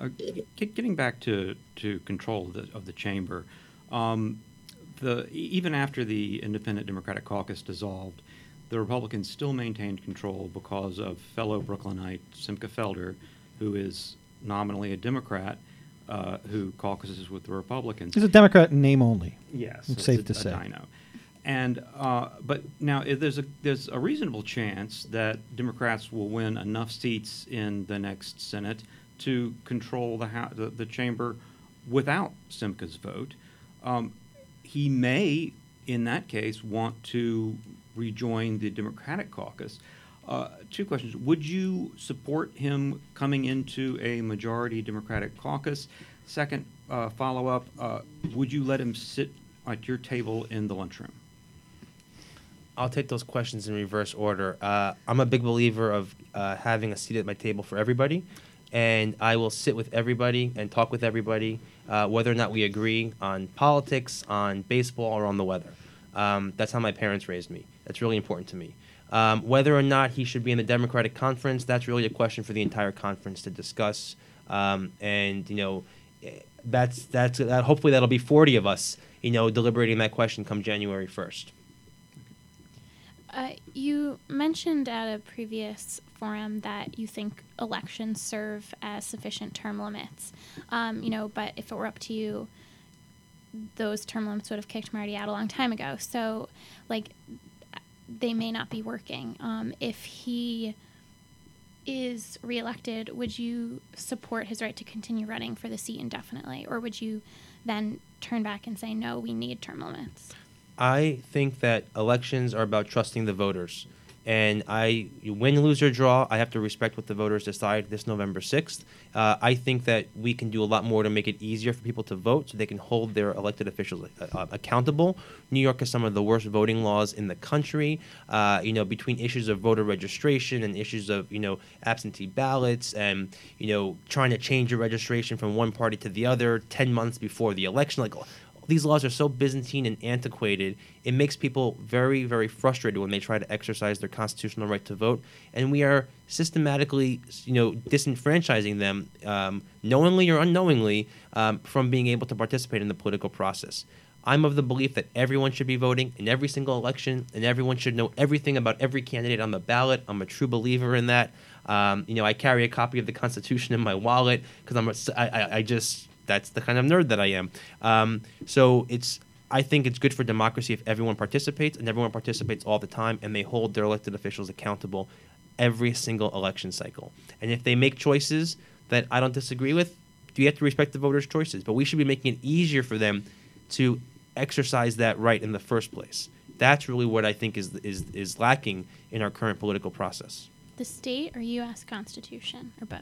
Uh, get, getting back to, to control of the, of the chamber, um, the, even after the Independent Democratic Caucus dissolved, the Republicans still maintained control because of fellow Brooklynite Simca Felder, who is nominally a Democrat, uh, who caucuses with the Republicans. He's a Democrat in name only. Yes, it's, it's safe a, to a say. Dino. And uh, but now there's a there's a reasonable chance that Democrats will win enough seats in the next Senate to control the house, the, the chamber without Simca's vote. Um, he may, in that case, want to rejoin the Democratic caucus. Uh, two questions. Would you support him coming into a majority Democratic caucus? Second, uh, follow-up, uh, would you let him sit at your table in the lunchroom? I'll take those questions in reverse order. Uh, I'm a big believer of uh, having a seat at my table for everybody, and I will sit with everybody and talk with everybody, uh, whether or not we agree on politics, on baseball, or on the weather. Um, that's how my parents raised me. That's really important to me. Um, whether or not he should be in the Democratic Conference, that's really a question for the entire conference to discuss. Um, and, you know, that's that's that. Hopefully that'll be forty of us, you know, deliberating that question come January first. Uh, you mentioned at a previous forum that you think elections serve as sufficient term limits. Um, you know, but if it were up to you, those term limits would have kicked Marty out a long time ago. So, like, they may not be working. Um, if he is reelected, would you support his right to continue running for the seat indefinitely? Or would you then turn back and say, no, we need term limits? I think that elections are about trusting the voters. And I, win, lose, or draw, I have to respect what the voters decide this November sixth. Uh, I think that we can do a lot more to make it easier for people to vote so they can hold their elected officials uh, accountable. New York has some of the worst voting laws in the country. Uh, you know, between issues of voter registration and issues of, you know, absentee ballots and, you know, trying to change your registration from one party to the other ten months before the election, like, these laws are so Byzantine and antiquated, it makes people very, very frustrated when they try to exercise their constitutional right to vote. And we are systematically, you know, disenfranchising them, um, knowingly or unknowingly, um, from being able to participate in the political process. I'm of the belief that everyone should be voting in every single election, and everyone should know everything about every candidate on the ballot. I'm a true believer in that. Um, you know, I carry a copy of the Constitution in my wallet because I'm a, I, I, I just... That's the kind of nerd that I am. Um, so it's, I think it's good for democracy if everyone participates, and everyone participates all the time, and they hold their elected officials accountable every single election cycle. And if they make choices that I don't disagree with, you have to respect the voters' choices. But we should be making it easier for them to exercise that right in the first place. That's really what I think is is is lacking in our current political process. The state or U S Constitution, or both?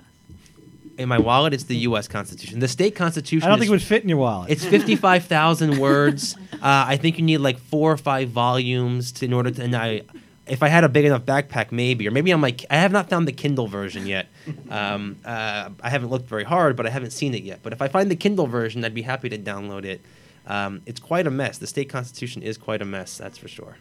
In my wallet, it's the U S Constitution. The state constitution. I don't think it would fit in your wallet. It's fifty-five thousand words. Uh, I think you need like four or five volumes to, in order to. And I, if I had a big enough backpack, maybe, or maybe on my. I have not found the Kindle version yet. Um, uh, I haven't looked very hard, but I haven't seen it yet. But if I find the Kindle version, I'd be happy to download it. Um, it's quite a mess. The state constitution is quite a mess. That's for sure.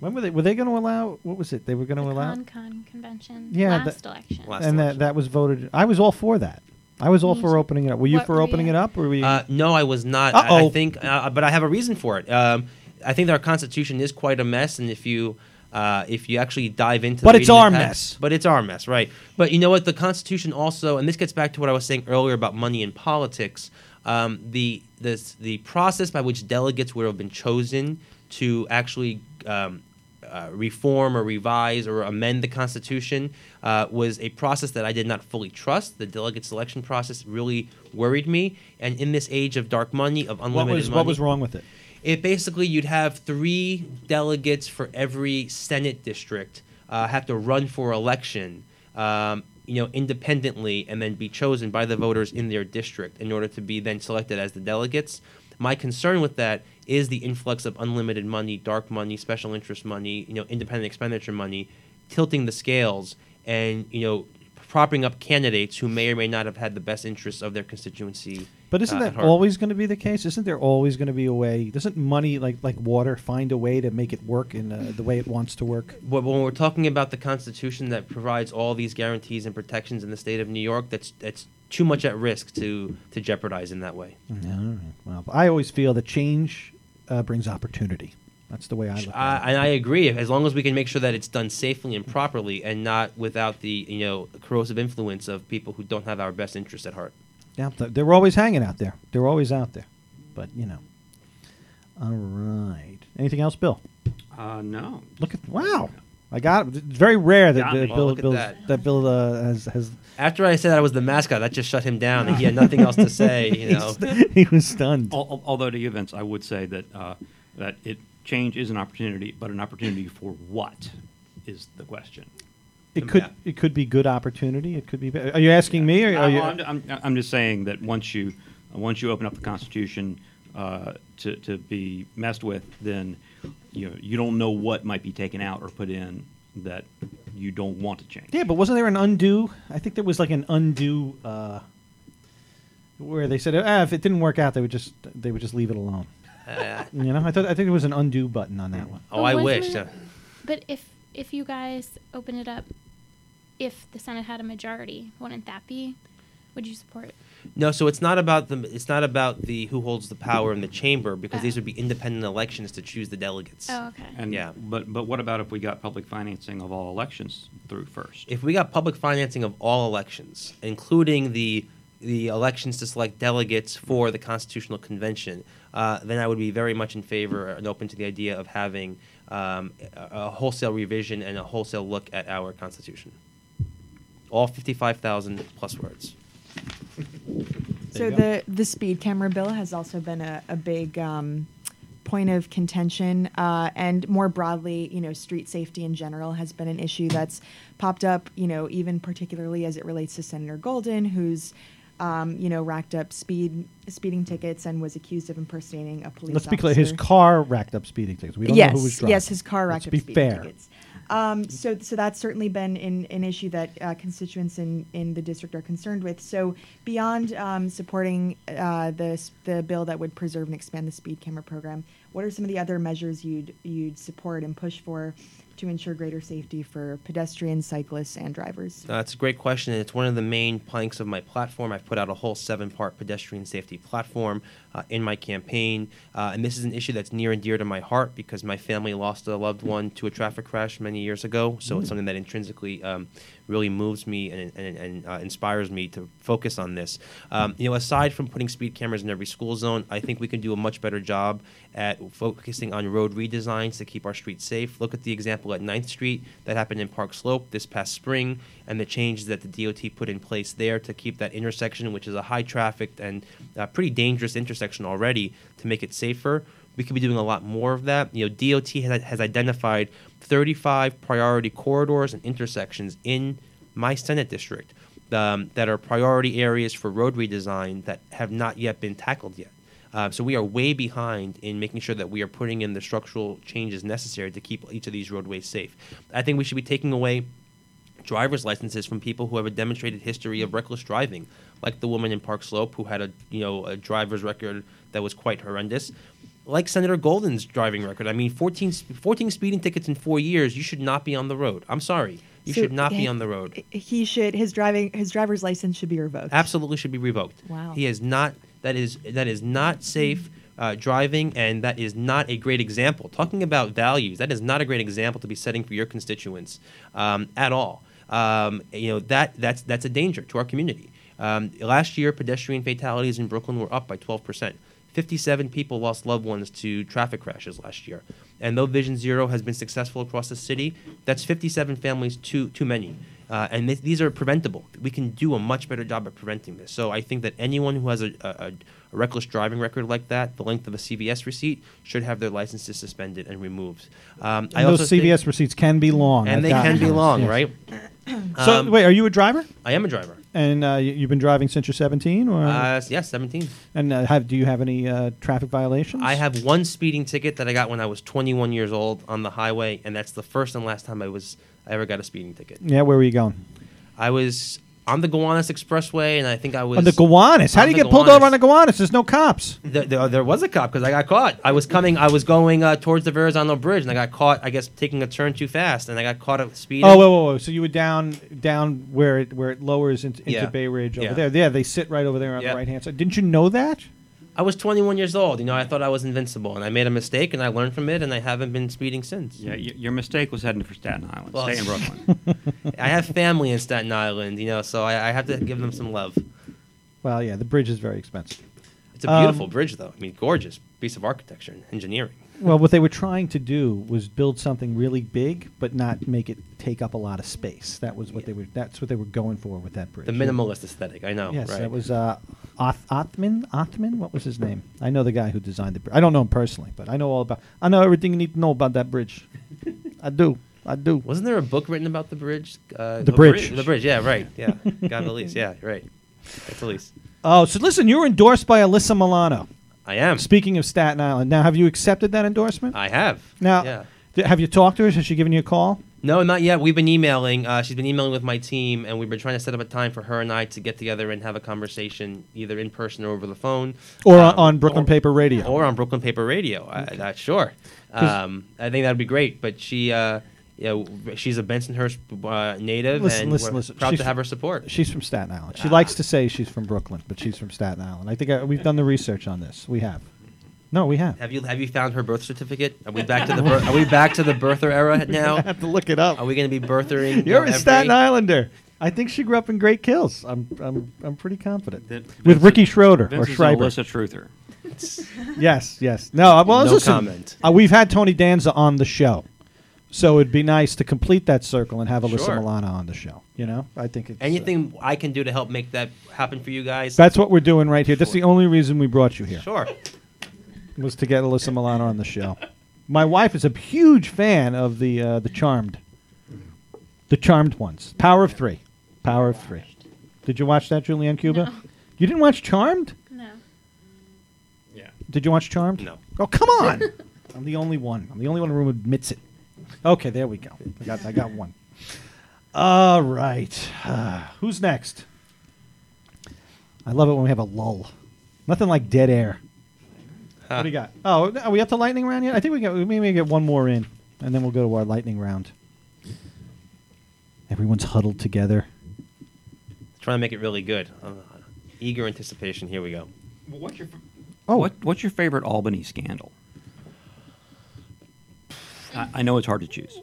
When were they? Were they going to allow? What was it? They were going to allow the ConCon convention. Yeah, last the, election. Last and election. that that was voted. I was all for that. I was all for opening it up. Were you what, for opening yeah. it up? Or were you? Uh, no, I was not. I, I think, uh, but I have a reason for it. Um, I think our Constitution is quite a mess, and if you uh, if you actually dive into, but it's our mess. But it's our mess, right? But you know what? The Constitution also, and this gets back to what I was saying earlier about money and politics. Um, the this the process by which delegates would have been chosen to actually um, uh, reform or revise or amend the Constitution uh, was a process that I did not fully trust. The delegate selection process really worried me, and in this age of dark money, of unlimited what was, money, what was wrong with it? It basically, you'd have three delegates for every Senate district uh, have to run for election, um, you know, independently, and then be chosen by the voters in their district in order to be then selected as the delegates. My concern with that is the influx of unlimited money, dark money, special interest money, you know, independent expenditure money, tilting the scales, and you know, propping up candidates who may or may not have had the best interests of their constituency. But isn't uh, that always going to be the case? Isn't there always going to be a way? Doesn't money, like like water, find a way to make it work in uh, the way it wants to work? Well, when we're talking about the Constitution that provides all these guarantees and protections in the state of New York, that's that's too much at risk to, to jeopardize in that way. Mm-hmm. All right. Well, I always feel that change uh, brings opportunity. That's the way I look at it. Uh, and I agree. As long as we can make sure that it's done safely and properly and not without the, you know, corrosive influence of people who don't have our best interests at heart. Yeah, they were always hanging out there. They were always out there. But, you know. All right. Anything else, Bill? Uh, no. Look at, wow. I got it. It's very rare that uh, Bill, Bill that. that Bill uh, has, has... After I said I was the mascot, that just shut him down, and he had nothing else to say, you know. He was stunned. Al- although to you, Vince, I would say that uh, that it... change is an opportunity, but an opportunity for what is the question? It could it could be good opportunity. It could be. Bad. Are you asking me? Or are you? I'm, I'm, I'm just saying that once you once you open up the Constitution uh, to to be messed with, then you know, you don't know what might be taken out or put in that you don't want to change. Yeah, but wasn't there an undue? I think there was like an undue uh, where they said ah, if it didn't work out, they would just they would just leave it alone. Uh, you know, I thought I think there was an undo button on that one. Oh, I wish. It, but if if you guys open it up, if the Senate had a majority, wouldn't that be? Would you support it? No, so it's not about the it's not about the who holds the power in the chamber because oh. these would be independent elections to choose the delegates. Oh, okay. And yeah, but but what about if we got public financing of all elections through first? If we got public financing of all elections, including the. the elections to select delegates for the Constitutional Convention, uh, then I would be very much in favor and open to the idea of having um, a, a wholesale revision and a wholesale look at our Constitution. All fifty-five thousand plus words. So the, the speed camera bill has also been a, a big um, point of contention, uh, and more broadly, you know, street safety in general has been an issue that's popped up, you know, even particularly as it relates to Senator Golden, who's Um, you know, racked up speed speeding tickets and was accused of impersonating a police officer. Let's be clear, his car racked up speeding tickets. We don't yes, know who was driving. Yes, his car racked Let's up speeding fair. tickets. Um, so, so that's certainly been an, an issue that uh, constituents in, in the district are concerned with. So beyond um, supporting uh, the, the bill that would preserve and expand the speed camera program, what are some of the other measures you'd you'd support and push for to ensure greater safety for pedestrians, cyclists, and drivers? Uh, that's a great question, and it's one of the main planks of my platform. I've put out a whole seven-part pedestrian safety platform uh, in my campaign, uh, and this is an issue that's near and dear to my heart because my family lost a loved one to a traffic crash many years ago, so mm. it's something that intrinsically um, really moves me and, and, and uh, inspires me to focus on this. Um, you know, aside from putting speed cameras in every school zone, I think we can do a much better job at focusing on road redesigns to keep our streets safe. Look at the example at ninth Street that happened in Park Slope this past spring and the changes that the D O T put in place there to keep that intersection, which is a high-trafficked and uh, pretty dangerous intersection already, to make it safer. We could be doing a lot more of that. You know, D O T has, has identified thirty-five priority corridors and intersections in my Senate district um, that are priority areas for road redesign that have not yet been tackled yet. Uh, so we are way behind in making sure that we are putting in the structural changes necessary to keep each of these roadways safe. I think we should be taking away driver's licenses from people who have a demonstrated history of reckless driving, like the woman in Park Slope who had a you know a driver's record that was quite horrendous. Like Senator Golden's driving record. I mean, fourteen speeding tickets in four years, you should not be on the road. I'm sorry. You so should not he, be on the road. He should his driving his driver's license should be revoked. Absolutely should be revoked. Wow. He is not that is that is not safe uh, driving, and that is not a great example. Talking about values, that is not a great example to be setting for your constituents um, at all. Um, you know that that's that's a danger to our community. Um, last year, pedestrian fatalities in Brooklyn were up by twelve percent. fifty-seven people lost loved ones to traffic crashes last year. And though Vision Zero has been successful across the city, that's fifty-seven families too too many. Uh, and th- these are preventable. We can do a much better job at preventing this. So I think that anyone who has a, a, a reckless driving record like that, the length of a C V S receipt, should have their licenses suspended and removed. Um, and I those also C V S receipts can be long. And they can be knows. long, yes. right? So um, wait, are you a driver? I am a driver. And uh, you've been driving since you're seventeen, or uh, yes, seventeen. And uh, have, do you have any uh, traffic violations? I have one speeding ticket that I got when I was twenty-one years old on the highway, and that's the first and last time I was I ever got a speeding ticket. Yeah, where were you going? I was on the Gowanus Expressway, and I think I was on the Gowanus. How do you get Gowanus. pulled over on the Gowanus? There's no cops. The, the, there was a cop because I got caught. I was coming. I was going uh, towards the Verrazano Bridge, and I got caught. I guess taking a turn too fast, and I got caught at speed. Oh, whoa, whoa, whoa! So you were down, down where it where it lowers into, into yeah. Bay Ridge over yeah. there. Yeah, they sit right over there on yeah. the right hand side. Didn't you know that? I was twenty-one years old. You know, I thought I was invincible, and I made a mistake, and I learned from it, and I haven't been speeding since. Yeah, y- your mistake was heading for Staten Island. Well, stay in Brooklyn. I have family in Staten Island, you know, so I, I have to give them some love. Well, yeah, the bridge is very expensive. It's a beautiful um, bridge, though. I mean, gorgeous piece of architecture and engineering. Well, what they were trying to do was build something really big, but not make it take up a lot of space. That was what yeah. they were. That's what they were going for with that bridge. The minimalist aesthetic, I know. Yes, right? That was uh, Oth- Othman. Othman, what was his name? I know the guy who designed the bridge. I don't know him personally, but I know all about. I know everything you need to know about that bridge. I do. I do. Wasn't there a book written about the bridge? Uh, the, the bridge. bridge. The bridge. Yeah. Right. Yeah. God, Elise. Yeah. Right. That's Elise. Oh, so listen. You were endorsed by Alyssa Milano. I am. Speaking of Staten Island, now have you accepted that endorsement? I have. Now, yeah. th- have you talked to her? Has she given you a call? No, not yet. We've been emailing. Uh, she's been emailing with my team, and we've been trying to set up a time for her and I to get together and have a conversation, either in person or over the phone. Or um, on Brooklyn or, Paper Radio. Or on Brooklyn Paper Radio. Okay. I, I, sure. Um, I think that would be great. But she... Uh, Yeah, she's a Bensonhurst uh, native, listen, and listen, we're listen. proud she's to have her support. She's from Staten Island. She ah. likes to say she's from Brooklyn, but she's from Staten Island. I think I, we've done the research on this. We have. No, we have. Have you Have you found her birth certificate? Are we back to the bir- Are we back to the birther era now? I have to look it up. Are we going to be birthering? You're a Staten Islander. I think she grew up in Great Kills. I'm I'm I'm pretty confident. That With Vince Ricky Schroeder Vince or Schreiber. Alyssa Truther. yes, yes. No, well, no listen, comment. Uh, we've had Tony Danza on the show. So it'd be nice to complete that circle and have Alyssa sure. Milano on the show. You know, I think it's, anything uh, I can do to help make that happen for you guys. That's what we're doing right here. Sure. That's the only reason we brought you here. Sure, was to get Alyssa Milano on the show. My wife is a huge fan of the uh, the Charmed, the Charmed ones. Power of Three, Power of Three. Did you watch that, Julianne Cuba? No. You didn't watch Charmed? No. Yeah. Did you watch Charmed? No. Oh, come on! I'm the only one. I'm the only one in the room who admits it. Okay, there we go. I got I got one. All right. Uh, who's next? I love it when we have a lull. Nothing like dead air. Huh. What do you got? Oh, are we up to lightning round yet? I think we got, maybe we get one more in, and then we'll go to our lightning round. Everyone's huddled together. Trying to make it really good. Uh, eager anticipation. Here we go. What's your, oh, what, what's your favorite Albany scandal? I know it's hard to choose.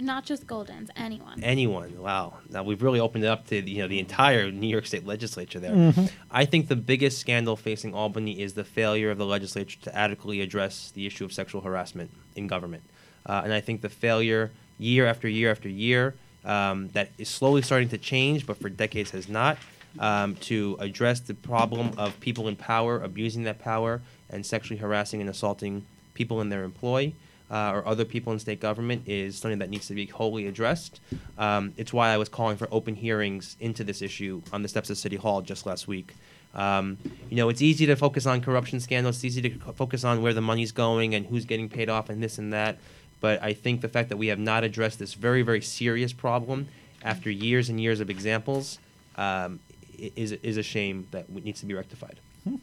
Not just Golden's, anyone. Anyone, wow. Now we've really opened it up to you know the entire New York State legislature there. Mm-hmm. I think the biggest scandal facing Albany is the failure of the legislature to adequately address the issue of sexual harassment in government. Uh, and I think the failure year after year after year um, that is slowly starting to change, but for decades has not, um, to address the problem of people in power, abusing that power, and sexually harassing and assaulting people in their employ uh, or other people in state government is something that needs to be wholly addressed. Um, it's why I was calling for open hearings into this issue on the steps of City Hall just last week. Um, you know, it's easy to focus on corruption scandals. It's easy to co- focus on where the money's going and who's getting paid off and this and that. But I think the fact that we have not addressed this very, very serious problem after years and years of examples um, is, is a shame that needs to be rectified. Hmm.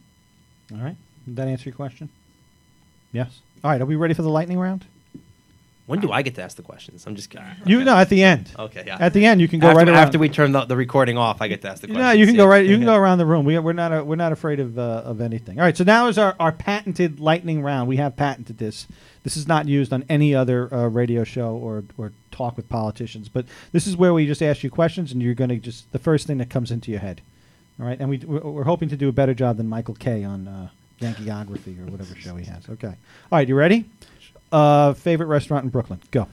All right. Did that answer your question? Yes. All right. Are we ready for the lightning round? When do I get to ask the questions? I'm just. Uh, okay. You know, at the end. Okay, yeah. At the end, you can go after, right around. After we turn the, the recording off, I get to ask the questions. No, you can yeah. go right. You can go around the room. We, we're not. Uh, we're not afraid of uh, of anything. All right. So now is our, our patented lightning round. We have patented this. This is not used on any other uh, radio show or or talk with politicians. But this is where we just ask you questions, and you're going to just the first thing that comes into your head. All right. And we we're hoping to do a better job than Michael Kay on uh, Yankeeography or whatever show he has. Okay. All right. You ready? Uh, favorite restaurant in Brooklyn? Go.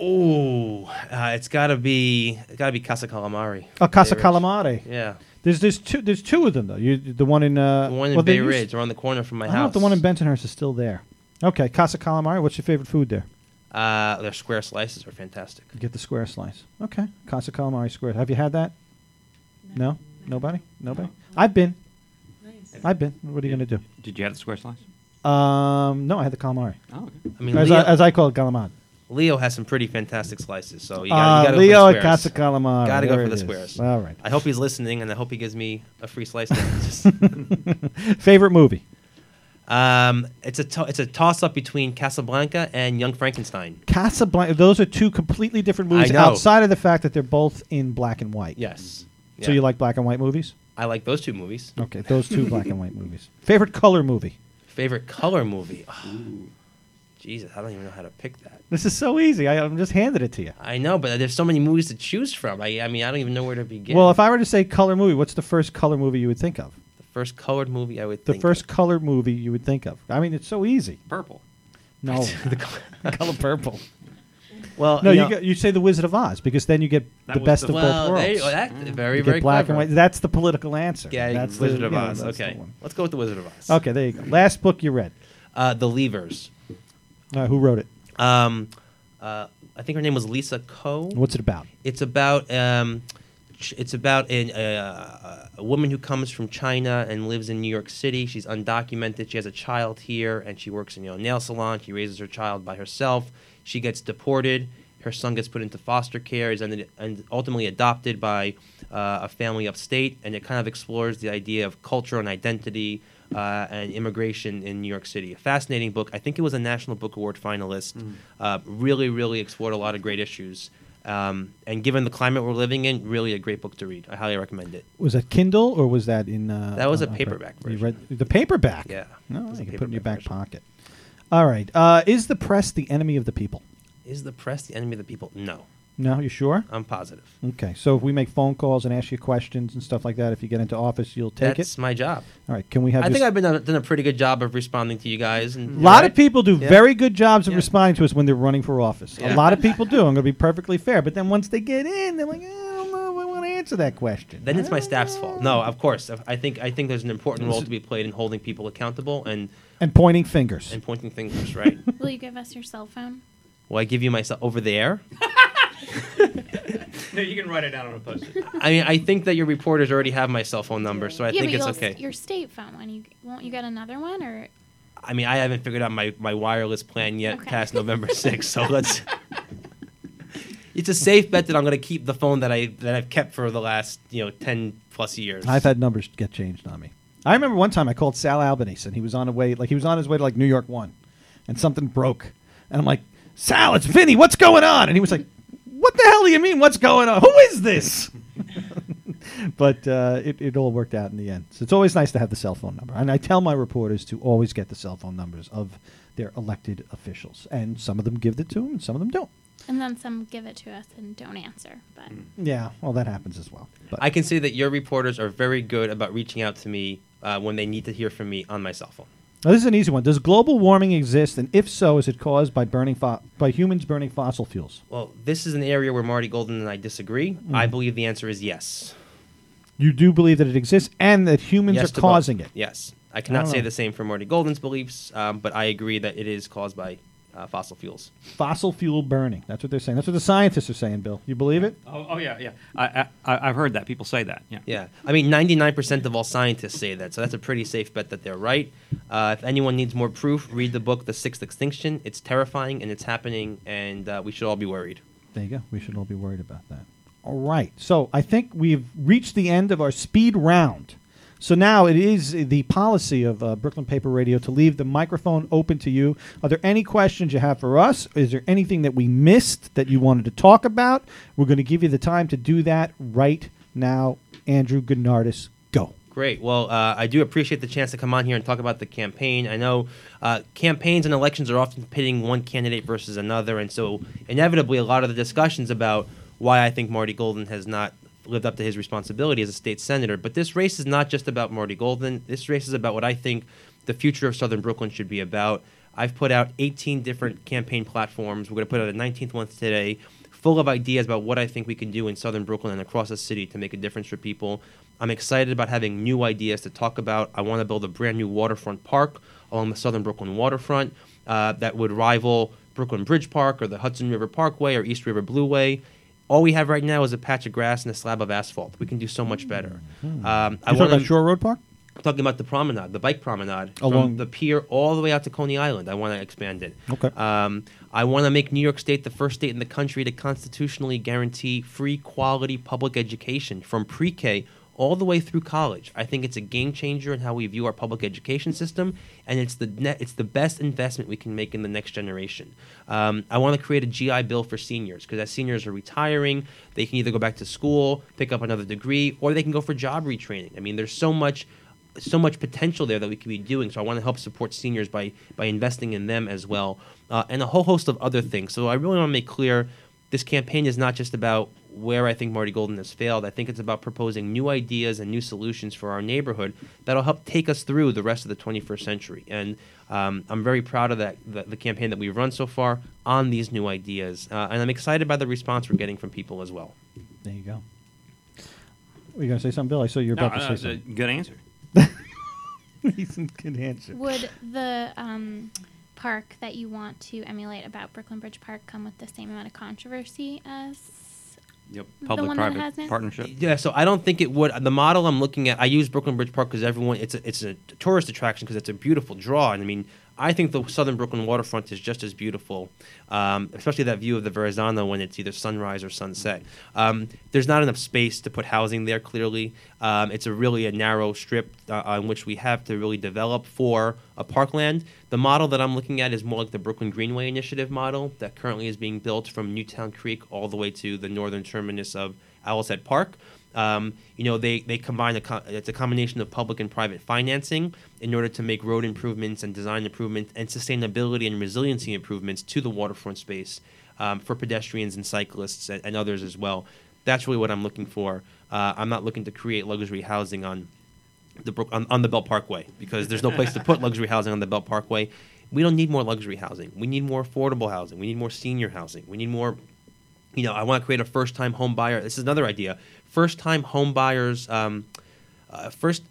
Ooh, uh, it's gotta be it's gotta be Casa Calamari. Oh, Casa Calamari. Yeah. There's there's two there's two of them though. You the one in uh the one in well, Bay Ridge, around the corner from my I house. I don't know if the one in Bensonhurst is still there. Okay, Casa Calamari. What's your favorite food there? Uh, their square slices are fantastic. You get the square slice. Okay, Casa Calamari square. Have you had that? No, no? nobody, nobody. No. I've been. Nice. I've been. What are you did, gonna do? Did you have the square slice? Um, no, I had the calamari. Oh, okay. I mean, as, Leo, I, as I call it, calamari. Leo has some pretty fantastic slices, so you gotta, uh, you gotta Leo go for the squares. Casa Calamari. Gotta there go for the squares. All right. I hope he's listening, and I hope he gives me a free slice. Favorite movie? Um, it's a to- it's a toss up between Casablanca and Young Frankenstein. Casablanca. Those are two completely different movies. Outside of the fact that they're both in black and white. Yes. Yeah. So you like black and white movies? I like those two movies. Okay, those two black and white movies. Favorite color movie? Favorite color movie? Oh, Jesus, I don't even know how to pick that. This is so easy. I, I'm just handed it to you. I know, but there's so many movies to choose from. I, I mean, I don't even know where to begin. Well, if I were to say color movie, what's the first color movie you would think of? The first colored movie I would think of. The first colored movie you would think of. I mean, it's so easy. Purple. No. The color, the color purple. Well, no, you, know, you, get, you say The Wizard of Oz because then you get the best the, of well, both worlds. Well, that mm. very, you very black clever. And white. That's the political answer. Yeah, that's Wizard the, of Oz. Know, okay, let's go with The Wizard of Oz. Okay, there you go. Last book you read, uh, The Leavers. Uh, who wrote it? Um, uh, I think her name was Lisa Coe. What's it about? It's about um, ch- it's about an, uh, a woman who comes from China and lives in New York City. She's undocumented. She has a child here, and she works in you know, a nail salon. She raises her child by herself. She gets deported. Her son gets put into foster care. Is and ultimately adopted by uh, a family upstate. And it kind of explores the idea of culture and identity uh, and immigration in New York City. A fascinating book. I think it was a National Book Award finalist. Mm. Uh, really, really explored a lot of great issues. Um, and given the climate we're living in, really a great book to read. I highly recommend it. Was that Kindle or was that in? Uh, that was uh, a paperback version. You read the paperback. Yeah. No, you can put it in your back version. Pocket. All right. Uh, is the press the enemy of the people? Is the press the enemy of the people? No. No? You sure? I'm positive. Okay. So if we make phone calls and ask you questions and stuff like that, if you get into office, you'll take That's it? That's my job. All right. Can we have I think I've been a, done a pretty good job of responding to you guys. A lot right? of people do yeah. very good jobs of yeah. responding to us when they're running for office. Yeah. A lot of people do. I'm going to be perfectly fair. But then once they get in, they're like, eh. Answer that question. Then it's my staff's fault. No, of course. I think I think there's an important role to be played in holding people accountable and and pointing fingers. And pointing fingers, right? Will you give us your cell phone? Will I give you my cell over the air? No, you can write it down on a post-it. I mean, I think that your reporters already have my cell phone number, so I yeah, think but it's okay. S- your state phone. When you won't you get another one or? I mean, I haven't figured out my, my wireless plan yet okay. past November sixth, so let's. It's a safe bet that I'm going to keep the phone that I that I've kept for the last you know ten plus years. I've had numbers get changed on me. I remember one time I called Sal Albanese and he was on a way like he was on his way to like New York One, and something broke, and I'm like, Sal, it's Vinny, what's going on? And he was like, what the hell do you mean, what's going on? Who is this? But uh, it it all worked out in the end. So it's always nice to have the cell phone number, and I tell my reporters to always get the cell phone numbers of their elected officials, and some of them give it to them, and some of them don't. And then some give it to us and don't answer. But yeah, well, that happens as well. But I can say that your reporters are very good about reaching out to me uh, when they need to hear from me on my cell phone. Now, this is an easy one. Does global warming exist? And if so, is it caused by burning fo- by humans burning fossil fuels? Well, this is an area where Marty Golden and I disagree. Mm. I believe the answer is yes. You do believe that it exists and that humans yes are causing both. It? Yes. I cannot I say know. the same for Marty Golden's beliefs, um, but I agree that it is caused by Uh, fossil fuels. Fossil fuel burning. That's what they're saying. That's what the scientists are saying, Bill. You believe it? Oh, oh yeah, yeah. I, I, I've heard that. People say that. Yeah. Yeah. I mean, ninety-nine percent of all scientists say that, so that's a pretty safe bet that they're right. Uh, if anyone needs more proof, read the book, The Sixth Extinction. It's terrifying, and it's happening, and uh, we should all be worried. There you go. We should all be worried about that. All right. So I think we've reached the end of our speed round. So now it is the policy of uh, Brooklyn Paper Radio to leave the microphone open to you. Are there any questions you have for us? Is there anything that we missed that you wanted to talk about? We're going to give you the time to do that right now. Andrew Gounardes, go. Great. Well, uh, I do appreciate the chance to come on here and talk about the campaign. I know uh, campaigns and elections are often pitting one candidate versus another, and so inevitably a lot of the discussions about why I think Marty Golden has not lived up to his responsibility as a state senator. But this race is not just about Marty Golden. This race is about what I think the future of Southern Brooklyn should be about. I've put out eighteen different campaign platforms. We're going to put out a nineteenth one today, full of ideas about what I think we can do in Southern Brooklyn and across the city to make a difference for people. I'm excited about having new ideas to talk about. I want to build a brand new waterfront park along the Southern Brooklyn waterfront uh, that would rival Brooklyn Bridge Park or the Hudson River Parkway or East River Blueway. All we have right now is a patch of grass and a slab of asphalt. We can do so much better. Mm-hmm. Um, You're I talking wanna, about Shore Road Park? I'm talking about the promenade, the bike promenade, along from the pier all the way out to Coney Island. I want to expand it. Okay. Um, I want to make New York State the first state in the country to constitutionally guarantee free, quality public education from pre-K all the way through college. I think it's a game changer in how we view our public education system, and it's the net, it's the best investment we can make in the next generation. Um, I want to create a G I Bill for seniors, because as seniors are retiring, they can either go back to school, pick up another degree, or they can go for job retraining. I mean, there's so much so much potential there that we could be doing, so I want to help support seniors by, by investing in them as well, uh, and a whole host of other things. So I really want to make clear this campaign is not just about where I think Marty Golden has failed. I think it's about proposing new ideas and new solutions for our neighborhood that'll help take us through the rest of the twenty-first century. And um, I'm very proud of that the, the campaign that we've run so far on these new ideas. Uh, and I'm excited by the response we're getting from people as well. There you go. Were you going to say something, Bill? I saw you were no, about no, to say something. Good answer. Good answer. Would the um, park that you want to emulate about Brooklyn Bridge Park come with the same amount of controversy as... Yep. Public-private partnership. Yeah, so I don't think it would. The model I'm looking at, I use Brooklyn Bridge Park because everyone, it's a, it's a tourist attraction because it's a beautiful draw. And I mean, I think the Southern Brooklyn waterfront is just as beautiful, um, especially that view of the Verrazano when it's either sunrise or sunset. Um, there's not enough space to put housing there, clearly. Um, it's a really a narrow strip uh, on which we have to really develop for a parkland. The model that I'm looking at is more like the Brooklyn Greenway Initiative model that currently is being built from Newtown Creek all the way to the northern terminus of Owl's Head Park. Um, you know, they, they combine, a co- it's a combination of public and private financing in order to make road improvements and design improvements and sustainability and resiliency improvements to the waterfront space um, for pedestrians and cyclists and, and others as well. That's really what I'm looking for. Uh, I'm not looking to create luxury housing on the on, on the Belt Parkway because there's no place to put luxury housing on the Belt Parkway. We don't need more luxury housing. We need more affordable housing. We need more senior housing. We need more, you know, I want to create a first-time home buyer. This is another idea. First-time home buyers, um, uh, first,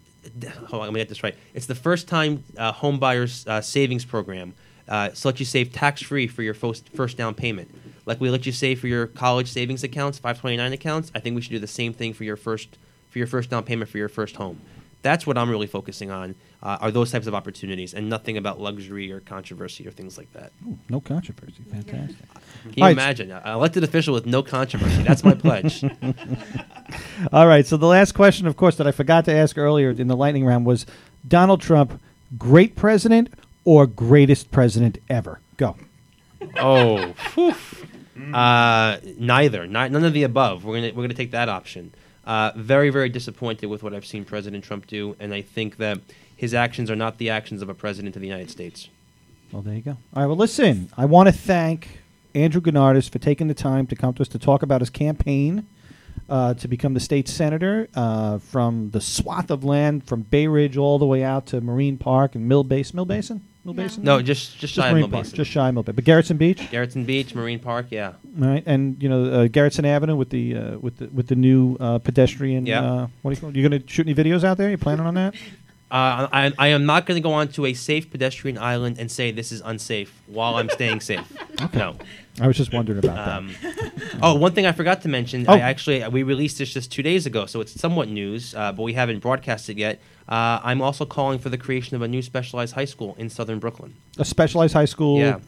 hold on, let me get this right. It's the first-time uh, home buyers uh, savings program. Uh, so let you save tax-free for your first, first down payment. Like we let you save for your college savings accounts, five twenty-nine accounts. I think we should do the same thing for your first, for your first down payment for your first home. That's what I'm really focusing on, uh, are those types of opportunities, and nothing about luxury or controversy or things like that. Ooh, no controversy. Fantastic. Can you right. imagine? An elected official with no controversy. That's my pledge. All right. So the last question, of course, that I forgot to ask earlier in the lightning round was, Donald Trump, great president or greatest president ever? Go. Oh, uh, neither. Not, none of the above. We're gonna we're gonna take that option. Uh, very, very disappointed with what I've seen President Trump do, and I think that his actions are not the actions of a president of the United States. Well, there you go. All right, well, listen, I want to thank Andrew Gounardes for taking the time to come to us to talk about his campaign uh, to become the state senator uh, from the swath of land from Bay Ridge all the way out to Marine Park and Mill Basin. Mill Basin? Mill no. Basin? No, just, just shy just of Mill Park, Basin. Just shy of Mill Basin. But Gerritsen Beach? Gerritsen Beach, Marine Park, yeah. All right, and you know uh, Gerritsen Avenue with the uh, with the with the new uh, pedestrian. Yeah. Uh, what do you call it? You gonna shoot any videos out there? You planning on that? Uh, I I am not gonna go on to a safe pedestrian island and say this is unsafe while I'm staying safe. Okay. No. I was just wondering about um, that. Oh, one thing I forgot to mention. Oh. I actually we released this just two days ago, so it's somewhat news, uh, but we haven't broadcast it yet. Uh, I'm also calling for the creation of a new specialized high school in Southern Brooklyn. A specialized high school? Yeah.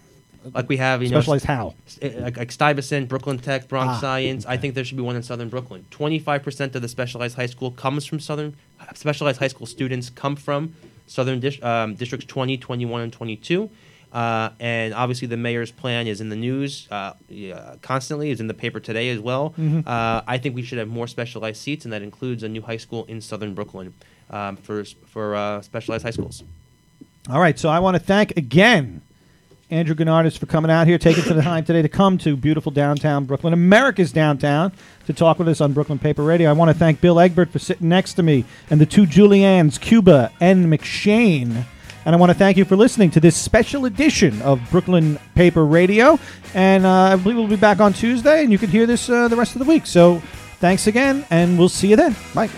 Like we have, you specialized know, specialized how? Like, like Stuyvesant, Brooklyn Tech, Bronx ah, Science. Okay. I think there should be one in Southern Brooklyn. twenty-five percent of the specialized high school comes from Southern. Specialized high school students come from Southern dis- um, districts twenty, twenty-one, and twenty-two. Uh, and obviously, the mayor's plan is in the news uh, yeah, constantly. It's in the paper today as well. Mm-hmm. Uh, I think we should have more specialized seats, and that includes a new high school in Southern Brooklyn um, for for uh, specialized high schools. All right. So I want to thank again Andrew Gounardes for coming out here, taking the time today to come to beautiful downtown Brooklyn, America's downtown, to talk with us on Brooklyn Paper Radio. I want to thank Bill Egbert for sitting next to me, and the two Juliannes, Cuba and McShane. And I want to thank you for listening to this special edition of Brooklyn Paper Radio. And uh, I believe we'll be back on Tuesday, and you can hear this uh, the rest of the week. So thanks again, and we'll see you then. Bye.